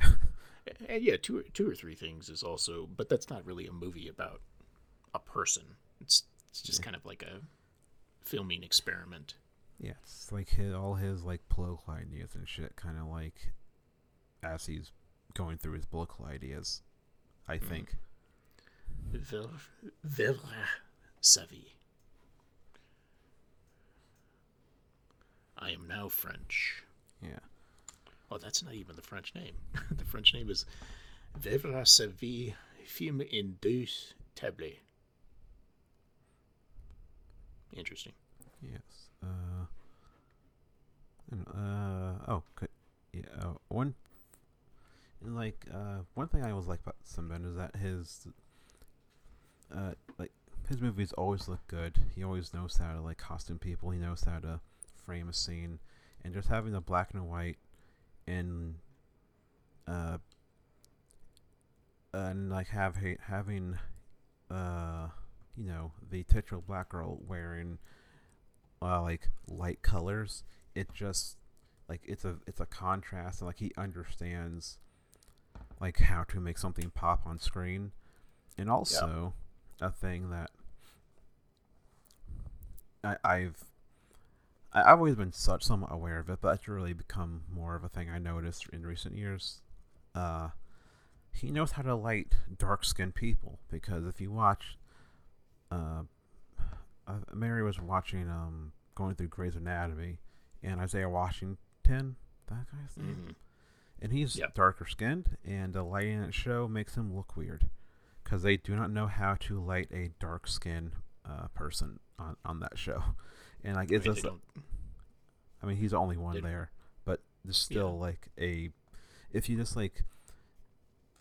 And yeah, two or, two or three things is also, but that's not really a movie about a person. It's it's just yeah. kind of like a filming experiment. Yeah, it's like his, all his like political ideas and shit, kind of like as he's going through his political ideas, I mm. think. Vivre sa vie. I am now French. Yeah. Well, that's not even the French name. The French name is Vivre sa vie, film in deux tables. Interesting. Yes. Uh. Uh. Oh. Good. Yeah. Uh, one. Like. Uh. One thing I always like about Sembene is that his. Uh. Like his movies always look good. He always knows how to like costume people. He knows how to frame a scene, and just having the black and white and uh and like have having uh you know the titular black girl wearing uh like light colors, it just like it's a it's a contrast, and like he understands like how to make something pop on screen. And also yep. a thing that I, I've I've always been such somewhat aware of it, but it's really become more of a thing I noticed in recent years. Uh, he knows how to light dark-skinned people, because if you watch, uh, uh, Mary was watching, um, going through Grey's Anatomy, and Isaiah Washington, that guy's name, mm-hmm. and he's yep. darker skinned, and the lighting in that show makes him look weird, because they do not know how to light a dark-skinned uh, person on, on that show. And like it's I mean, just, I mean, he's the only one there, but there's still yeah. like a, if you just like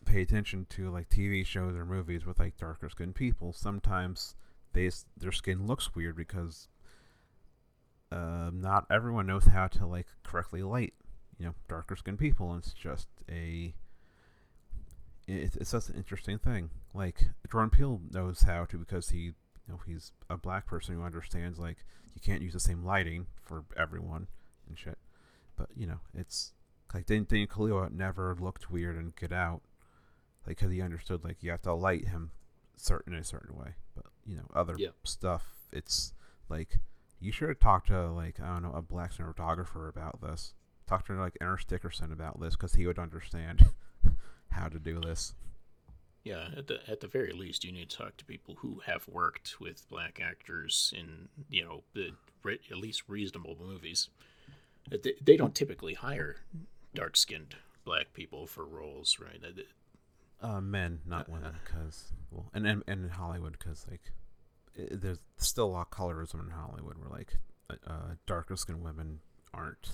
pay attention to like T V shows or movies with like darker skinned people, sometimes they their skin looks weird because uh, not everyone knows how to like correctly light, you know, darker skinned people. And it's just a, it, it's just an interesting thing. Like Jordan Peele knows how to, because he. You know, he's a black person who understands, like, you can't use the same lighting for everyone and shit. But, you know, it's, like, Daniel Kaluuya never looked weird in Get Out. Like, because he understood, like, you have to light him certain in a certain way. But, you know, other yeah. stuff, it's, like, you should have talked to, like, I don't know, a black cinematographer about this. Talk to, like, Ernest Dickerson about this, because he would understand how to do this. Yeah, at the at the very least, you need to talk to people who have worked with black actors in, you know, the, at least reasonable movies. They, they don't typically hire dark-skinned black people for roles, right? Uh, men, not uh, women, because well, and, and and in Hollywood, because like it, there's still a lot of colorism in Hollywood, where like uh, darker-skinned women aren't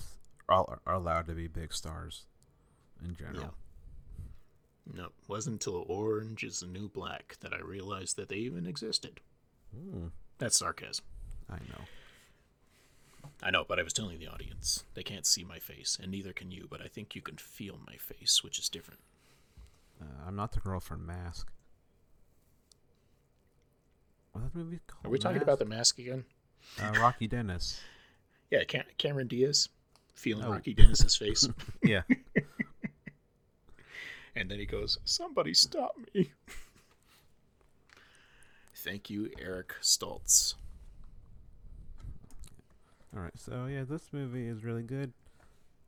are, are allowed to be big stars in general. Yeah. No, it wasn't until Orange is the New Black that I realized that they even existed. Ooh. That's sarcasm. I know. I know, but I was telling the audience. They can't see my face, and neither can you, but I think you can feel my face, which is different. Uh, I'm not the girl from Mask. What's that movie called? Are we talking Mask? About the Mask again? Uh, Rocky Dennis. Yeah, Cam- Cameron Diaz. Feeling oh. Rocky Dennis's face. Yeah. And then he goes, "Somebody stop me." Thank you, Eric Stoltz. All right, so yeah, this movie is really good.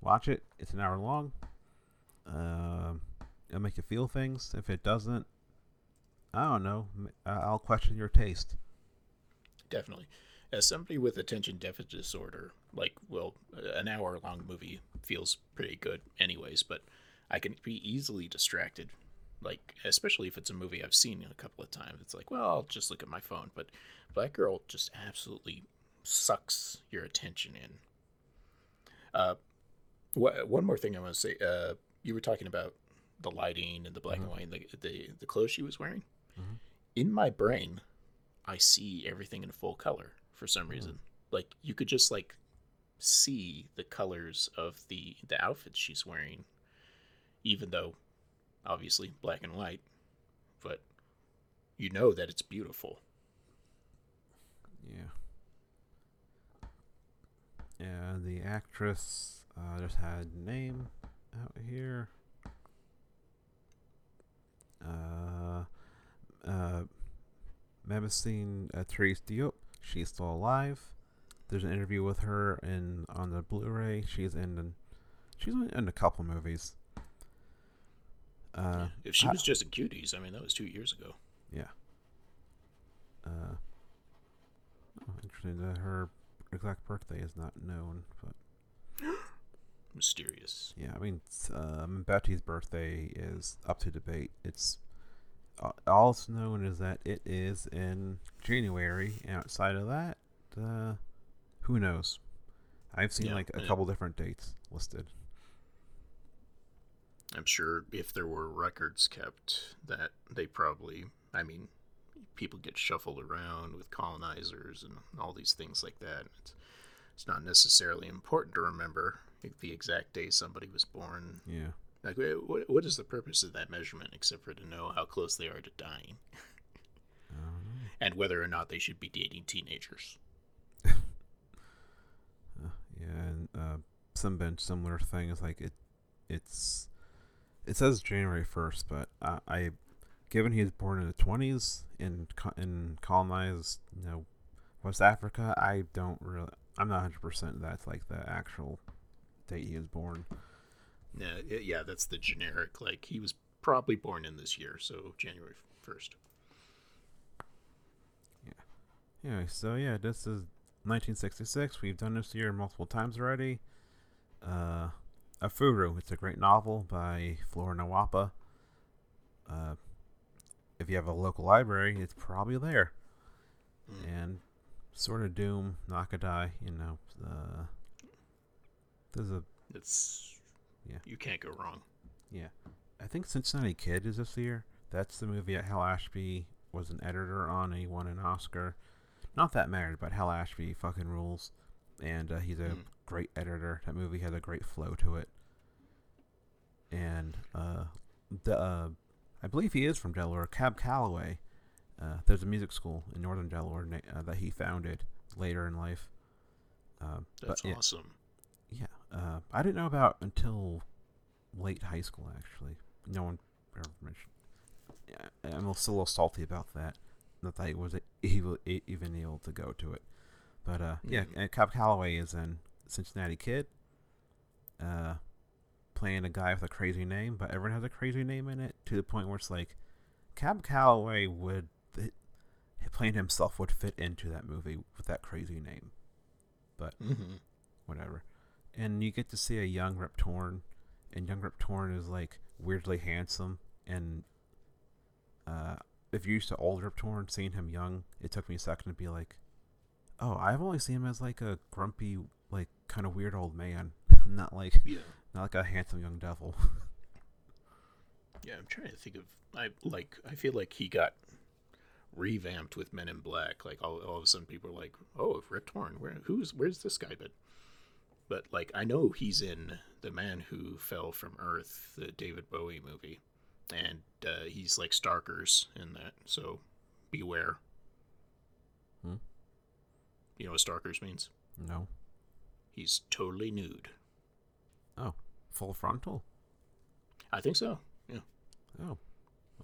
Watch it. It's an hour long. Uh, it'll make you feel things. If it doesn't, I don't know. I'll question your taste. Definitely. As somebody with attention deficit disorder, like, well, an hour-long movie feels pretty good anyways, but I can be easily distracted, like, especially if it's a movie I've seen a couple of times. It's like, well, I'll just look at my phone. But Black Girl just absolutely sucks your attention in. Uh, wh- one more thing I want to say. Uh, you were talking about the lighting and the black mm-hmm. and white and the, the, the clothes she was wearing. Mm-hmm. In my brain, I see everything in full color for some reason. Mm-hmm. Like, you could just, like, see the colors of the, the outfits she's wearing, even though, obviously, black and white, but you know that it's beautiful. Yeah. Yeah, the actress, I uh, just had a name out here. Uh, uh, Mbissine Thérèse Diop, she's still alive. There's an interview with her in on the Blu-ray. She's in, she's in a couple movies. Uh, if she was I, just in Cuties, I mean, that was two years ago. Yeah. Uh, oh, interesting that her exact birthday is not known, but mysterious. Yeah, I mean, um, Betty's birthday is up to debate. It's uh, all it's known is that it is in January. And outside of that, uh, who knows? I've seen yeah, like a yeah. couple different dates listed. I'm sure if there were records kept, that they probably, I mean, people get shuffled around with colonizers and all these things like that. It's, it's not necessarily important to remember the exact day somebody was born. Yeah. Like, what what is the purpose of that measurement except for to know how close they are to dying? Um, and whether or not they should be dating teenagers. uh, yeah, and uh, some similar things, like it, it's... It says January first, but uh, I, given he was born in the twenties and, co- and colonized, you know, West Africa, I don't really... I'm not one hundred percent that's like the actual date he was born. Yeah, yeah, that's the generic. Like, he was probably born in this year, so January first. Yeah. Anyway, so yeah, this is nineteen sixty-six. We've done this year multiple times already. Uh, Afuru. It's a great novel by Flora Nawapa. Uh, if you have a local library, it's probably there. Mm. And sort of Doom, Nakadai, you know. Uh, there's a... It's... Yeah. You can't go wrong. Yeah. I think Cincinnati Kid is this year. That's the movie that Hal Ashby was an editor on, and he won an Oscar. Not that mattered, but Hal Ashby fucking rules. And uh, he's a mm. great editor. That movie has a great flow to it. And uh, the uh, I believe he is from Delaware. Cab Calloway. Uh, there's a music school in northern Delaware uh, that he founded later in life. Uh, That's but, awesome. Yeah. yeah uh, I didn't know about until late high school, actually. No one ever mentioned. Yeah, I'm still a little salty about that. That I was even able to go to it. But, uh, yeah, and Cab Calloway is in Cincinnati Kid, uh, playing a guy with a crazy name, but everyone has a crazy name in it, to the point where it's like, Cab Calloway would, it, playing himself would fit into that movie with that crazy name. But, mm-hmm. whatever. And you get to see a young Rip Torn, and young Rip Torn is, like, weirdly handsome, and, uh, if you're used to old Rip Torn, seeing him young, it took me a second to be like, oh, I've only seen him as like a grumpy, like kind of weird old man, not like, yeah. not like a handsome young devil. Yeah, I'm trying to think of. I like. I feel like he got revamped with Men in Black. Like all, all of a sudden, people are like, "Oh, Rip Torn, where? Who's? Where's this guy been?" But like, I know he's in The Man Who Fell from Earth, the David Bowie movie, and uh, he's like Starkers in that. So beware. Hmm. You know what Starkers means? No. He's totally nude. Oh, full frontal? I think so, yeah. Oh.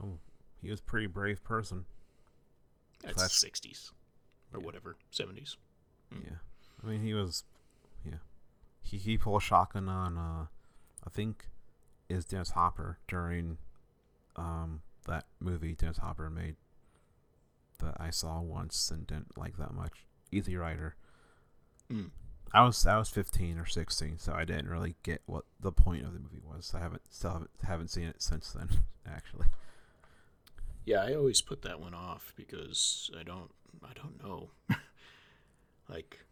Oh, he was a pretty brave person. That's, That's... sixties. Or yeah. Whatever, seventies. Mm. Yeah. I mean, he was... Yeah. He, he pulled a shotgun on, uh, I think, is Dennis Hopper during um that movie Dennis Hopper made that I saw once and didn't like that much. Easy Rider. Mm. I was I was fifteen or sixteen, so I didn't really get what the point of the movie was. I haven't still haven't, haven't seen it since then, actually. Yeah, I always put that one off because I don't I don't know. Like,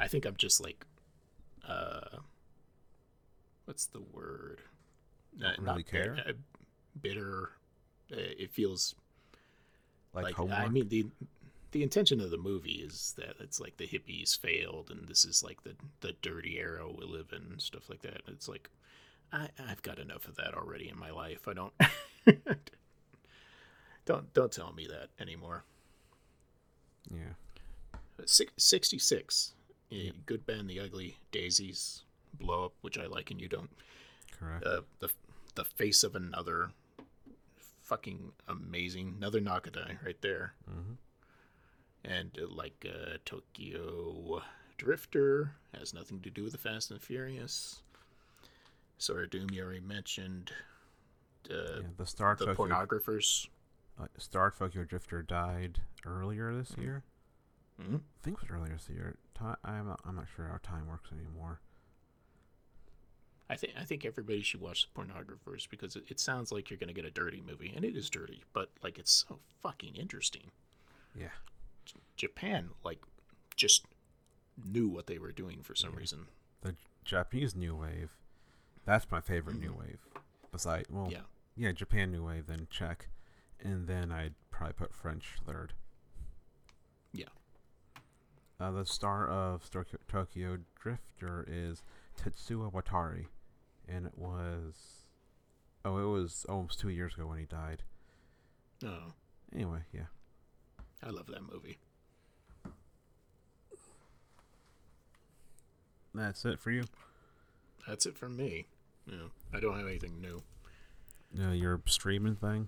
I think I'm just like, uh, what's the word? Not, really not care. Bit, uh, bitter. Uh, it feels like, like homework. I mean the. The intention of the movie is that it's like the hippies failed and this is like the the dirty era we live in and stuff like that. It's like, I, I've got enough of that already in my life. I don't, don't, don't tell me that anymore. Yeah. sixty-six. Yeah. Good, Bad, and the Ugly, Daisies, Blow Up, which I like and you don't. Correct. Uh, the, the Face of Another, fucking amazing. Another Nakadai right there. Mm-hmm. And uh, like uh, Tokyo Drifter has nothing to do with the Fast and the Furious. Sora Doom you already mentioned. Uh, yeah, the Star the Tokyo, pornographers. Uh, Star Tokyo Drifter died earlier this mm-hmm. year. Mm-hmm. I think it was earlier this year. Time, I'm I'm not sure how time works anymore. I think I think everybody should watch the pornographers because it, it sounds like you're going to get a dirty movie, and it is dirty, but like it's so fucking interesting. Yeah. Japan, like, just knew what they were doing for some yeah. reason. The Japanese New Wave. That's my favorite mm-hmm. New Wave. Besides, well, yeah. yeah, Japan New Wave, then Czech, and then I'd probably put French third. Yeah. Uh, the star of Tokyo Drifter is Tetsuya Watari, and it was, oh, it was almost two years ago when he died. Oh. Anyway, yeah. I love that movie. That's it for you? That's it for me. Yeah, I don't have anything new. No, your streaming thing?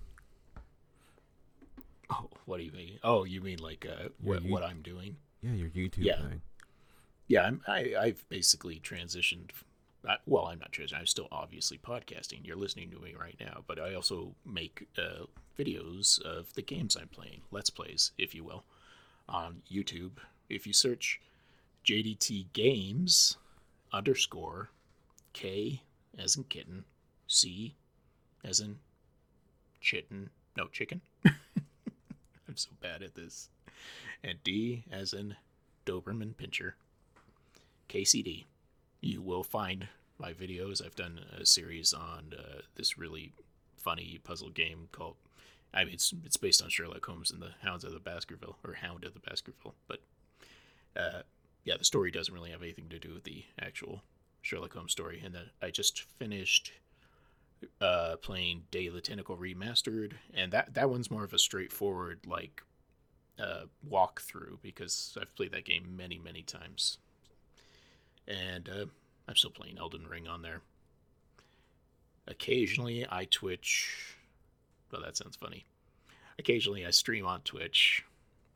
Oh, What do you mean? Oh, you mean like uh, what, you, what I'm doing? Yeah, your YouTube yeah. thing. Yeah, I'm, I, I've basically transitioned. I, well, I'm not transitioning. I'm still obviously podcasting. You're listening to me right now. But I also make uh, videos of the games I'm playing. Let's plays, if you will, on YouTube. If you search J D T Games underscore K as in kitten, C as in chitin. No, chicken. I'm so bad at this. And D as in Doberman Pinscher. K C D. You will find my videos. I've done a series on uh, this really funny puzzle game called... I mean, it's it's based on Sherlock Holmes and the Hounds of the Baskerville, or Hound of the Baskerville. But, uh, yeah, the story doesn't really have anything to do with the actual Sherlock Holmes story. And then I just finished... Uh, playing Day of the Tentacle Remastered, and that, that one's more of a straightforward like uh, walkthrough because I've played that game many, many times. And uh, I'm still playing Elden Ring on there. Occasionally I Twitch. Well, that sounds funny. Occasionally I stream on Twitch,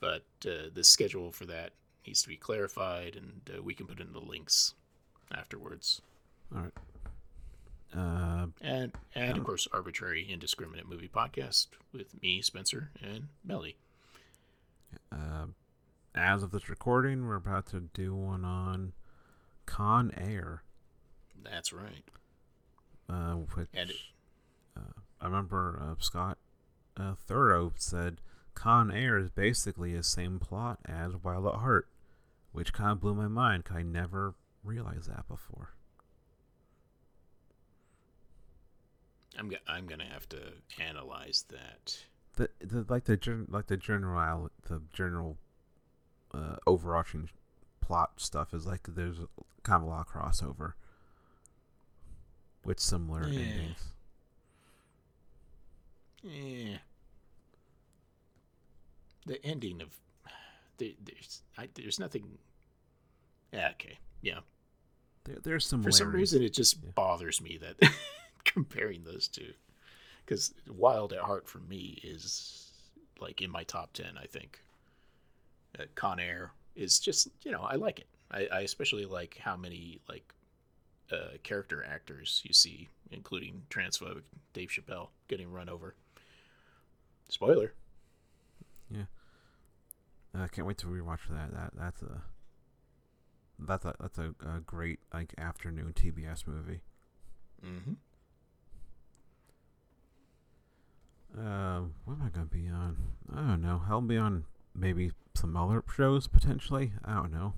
but uh, the schedule for that needs to be clarified, and uh, we can put in the links afterwards. All right. Uh, and and of course, Arbitrary Indiscriminate Movie Podcast with me, Spencer, and Melly. Uh, as of this recording, we're about to do one on Con Air. That's right. Uh, which and it, uh, I remember uh, Scott uh, Thoreau said Con Air is basically the same plot as Wild at Heart, which kind of blew my mind because I never realized that before. I'm go- I'm gonna have to analyze that. The the like the gen- like the general the general uh, overarching plot stuff is like there's kind of a lot of crossover with similar yeah. endings. Yeah. The ending of there, there's I, there's nothing. Yeah. Okay. Yeah. There, there's some. For some reason, it just yeah. bothers me that. Comparing those two, because Wild at Heart for me is like in my top ten. I think uh, Con Air is just, you know, I like it. I, I especially like how many like uh, character actors you see, including transphobic Dave Chappelle getting run over. Spoiler. Yeah, I uh, can't wait to rewatch that. That that's a that's a that's a, a great like afternoon T B S movie. Mm-hmm. Uh, what am I gonna be on? I don't know. I'll be on maybe some other shows potentially. I don't know.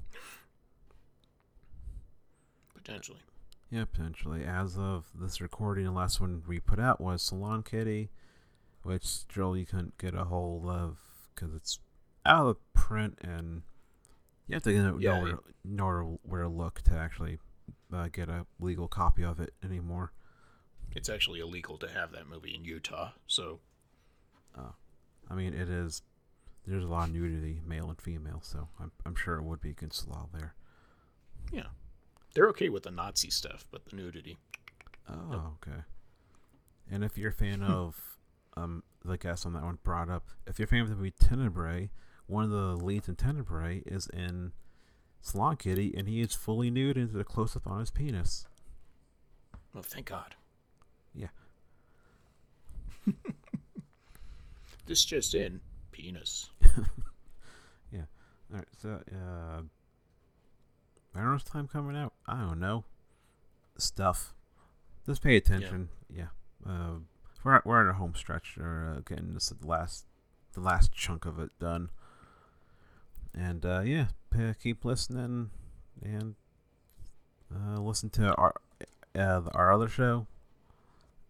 Potentially. Yeah, potentially. As of this recording, the last one we put out was Salon Kitty, which still you couldn't get a hold of because it's out of print, and you have to know, yeah, know, where, know where to look to actually uh, get a legal copy of it anymore. It's actually illegal to have that movie in Utah, so... Oh. I mean, it is... There's a lot of nudity, male and female, so I'm, I'm sure it would be against the law there. Yeah. They're okay with the Nazi stuff, but the nudity... Oh, no. Okay. And if you're a fan of... um, the guest on that one brought up... If you're a fan of the movie Tenebrae, one of the leads in Tenebrae is in Salon Kitty, and he is fully nude into the close-up on his penis. Well, thank God. Yeah. This just in, penis. Yeah. All right. So, uh, Baron's time coming out. I don't know. Stuff. Just pay attention. Yeah. yeah. Uh, we're we're at a home stretch, or uh, getting this the last the last chunk of it done. And uh, yeah, pay, keep listening, and uh, listen to our uh, our other show.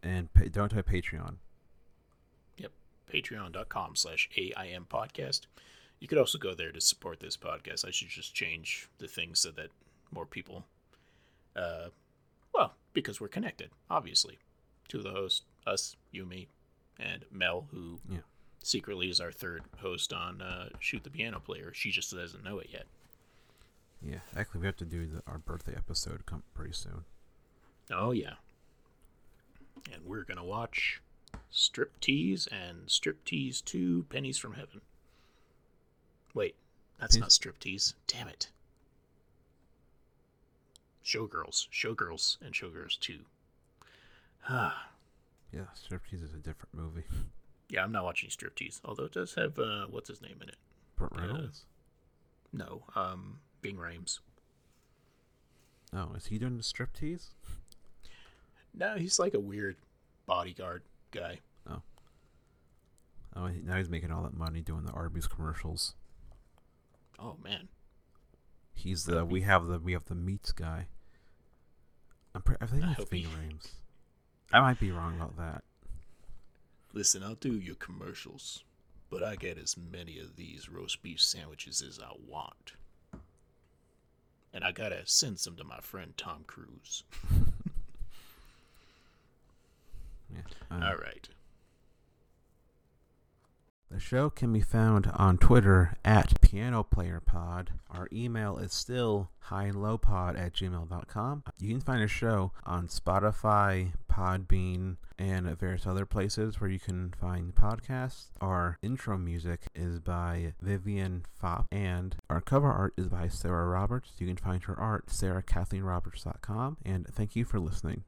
And pay, don't have Patreon. Yep. Patreon.com slash AIM podcast. You could also go there to support this podcast. I should just change the thing so that more people, uh, well, because we're connected, obviously, to the host, us, you, me, and Mel, who yeah. secretly is our third host on uh, Shoot the Piano Player. She just doesn't know it yet. Yeah. Actually, we have to do the, our birthday episode come pretty soon. Oh, yeah. And we're going to watch Striptease and Striptease two, Pennies from Heaven. Wait, that's Pen- not Striptease. Damn it. Showgirls. Showgirls and Showgirls two. Ah. Yeah, Striptease is a different movie. Yeah, I'm not watching Striptease, although it does have, uh, what's his name in it? Burt Reynolds? Uh, no, um, Ving Rhames. Oh, is he doing the Striptease? No, he's like a weird bodyguard guy. Oh. Oh, now he's making all that money doing the Arby's commercials. Oh, man. He's the, we have the, we have the meats guy. I'm pre- I think I it's Ving he... Rhames. I might be wrong about that. Listen, I'll do your commercials, but I get as many of these roast beef sandwiches as I want. And I gotta send some to my friend Tom Cruise. Yeah, um, all right. The show can be found on Twitter at PianoPlayerPod. Our email is still highandlowpod at gmail dot com. You can find a show on Spotify, Podbean, and various other places where you can find podcasts. Our intro music is by Vivian Fopp, and our cover art is by Sarah Roberts. You can find her art at sarah kathleen roberts dot com, and thank you for listening.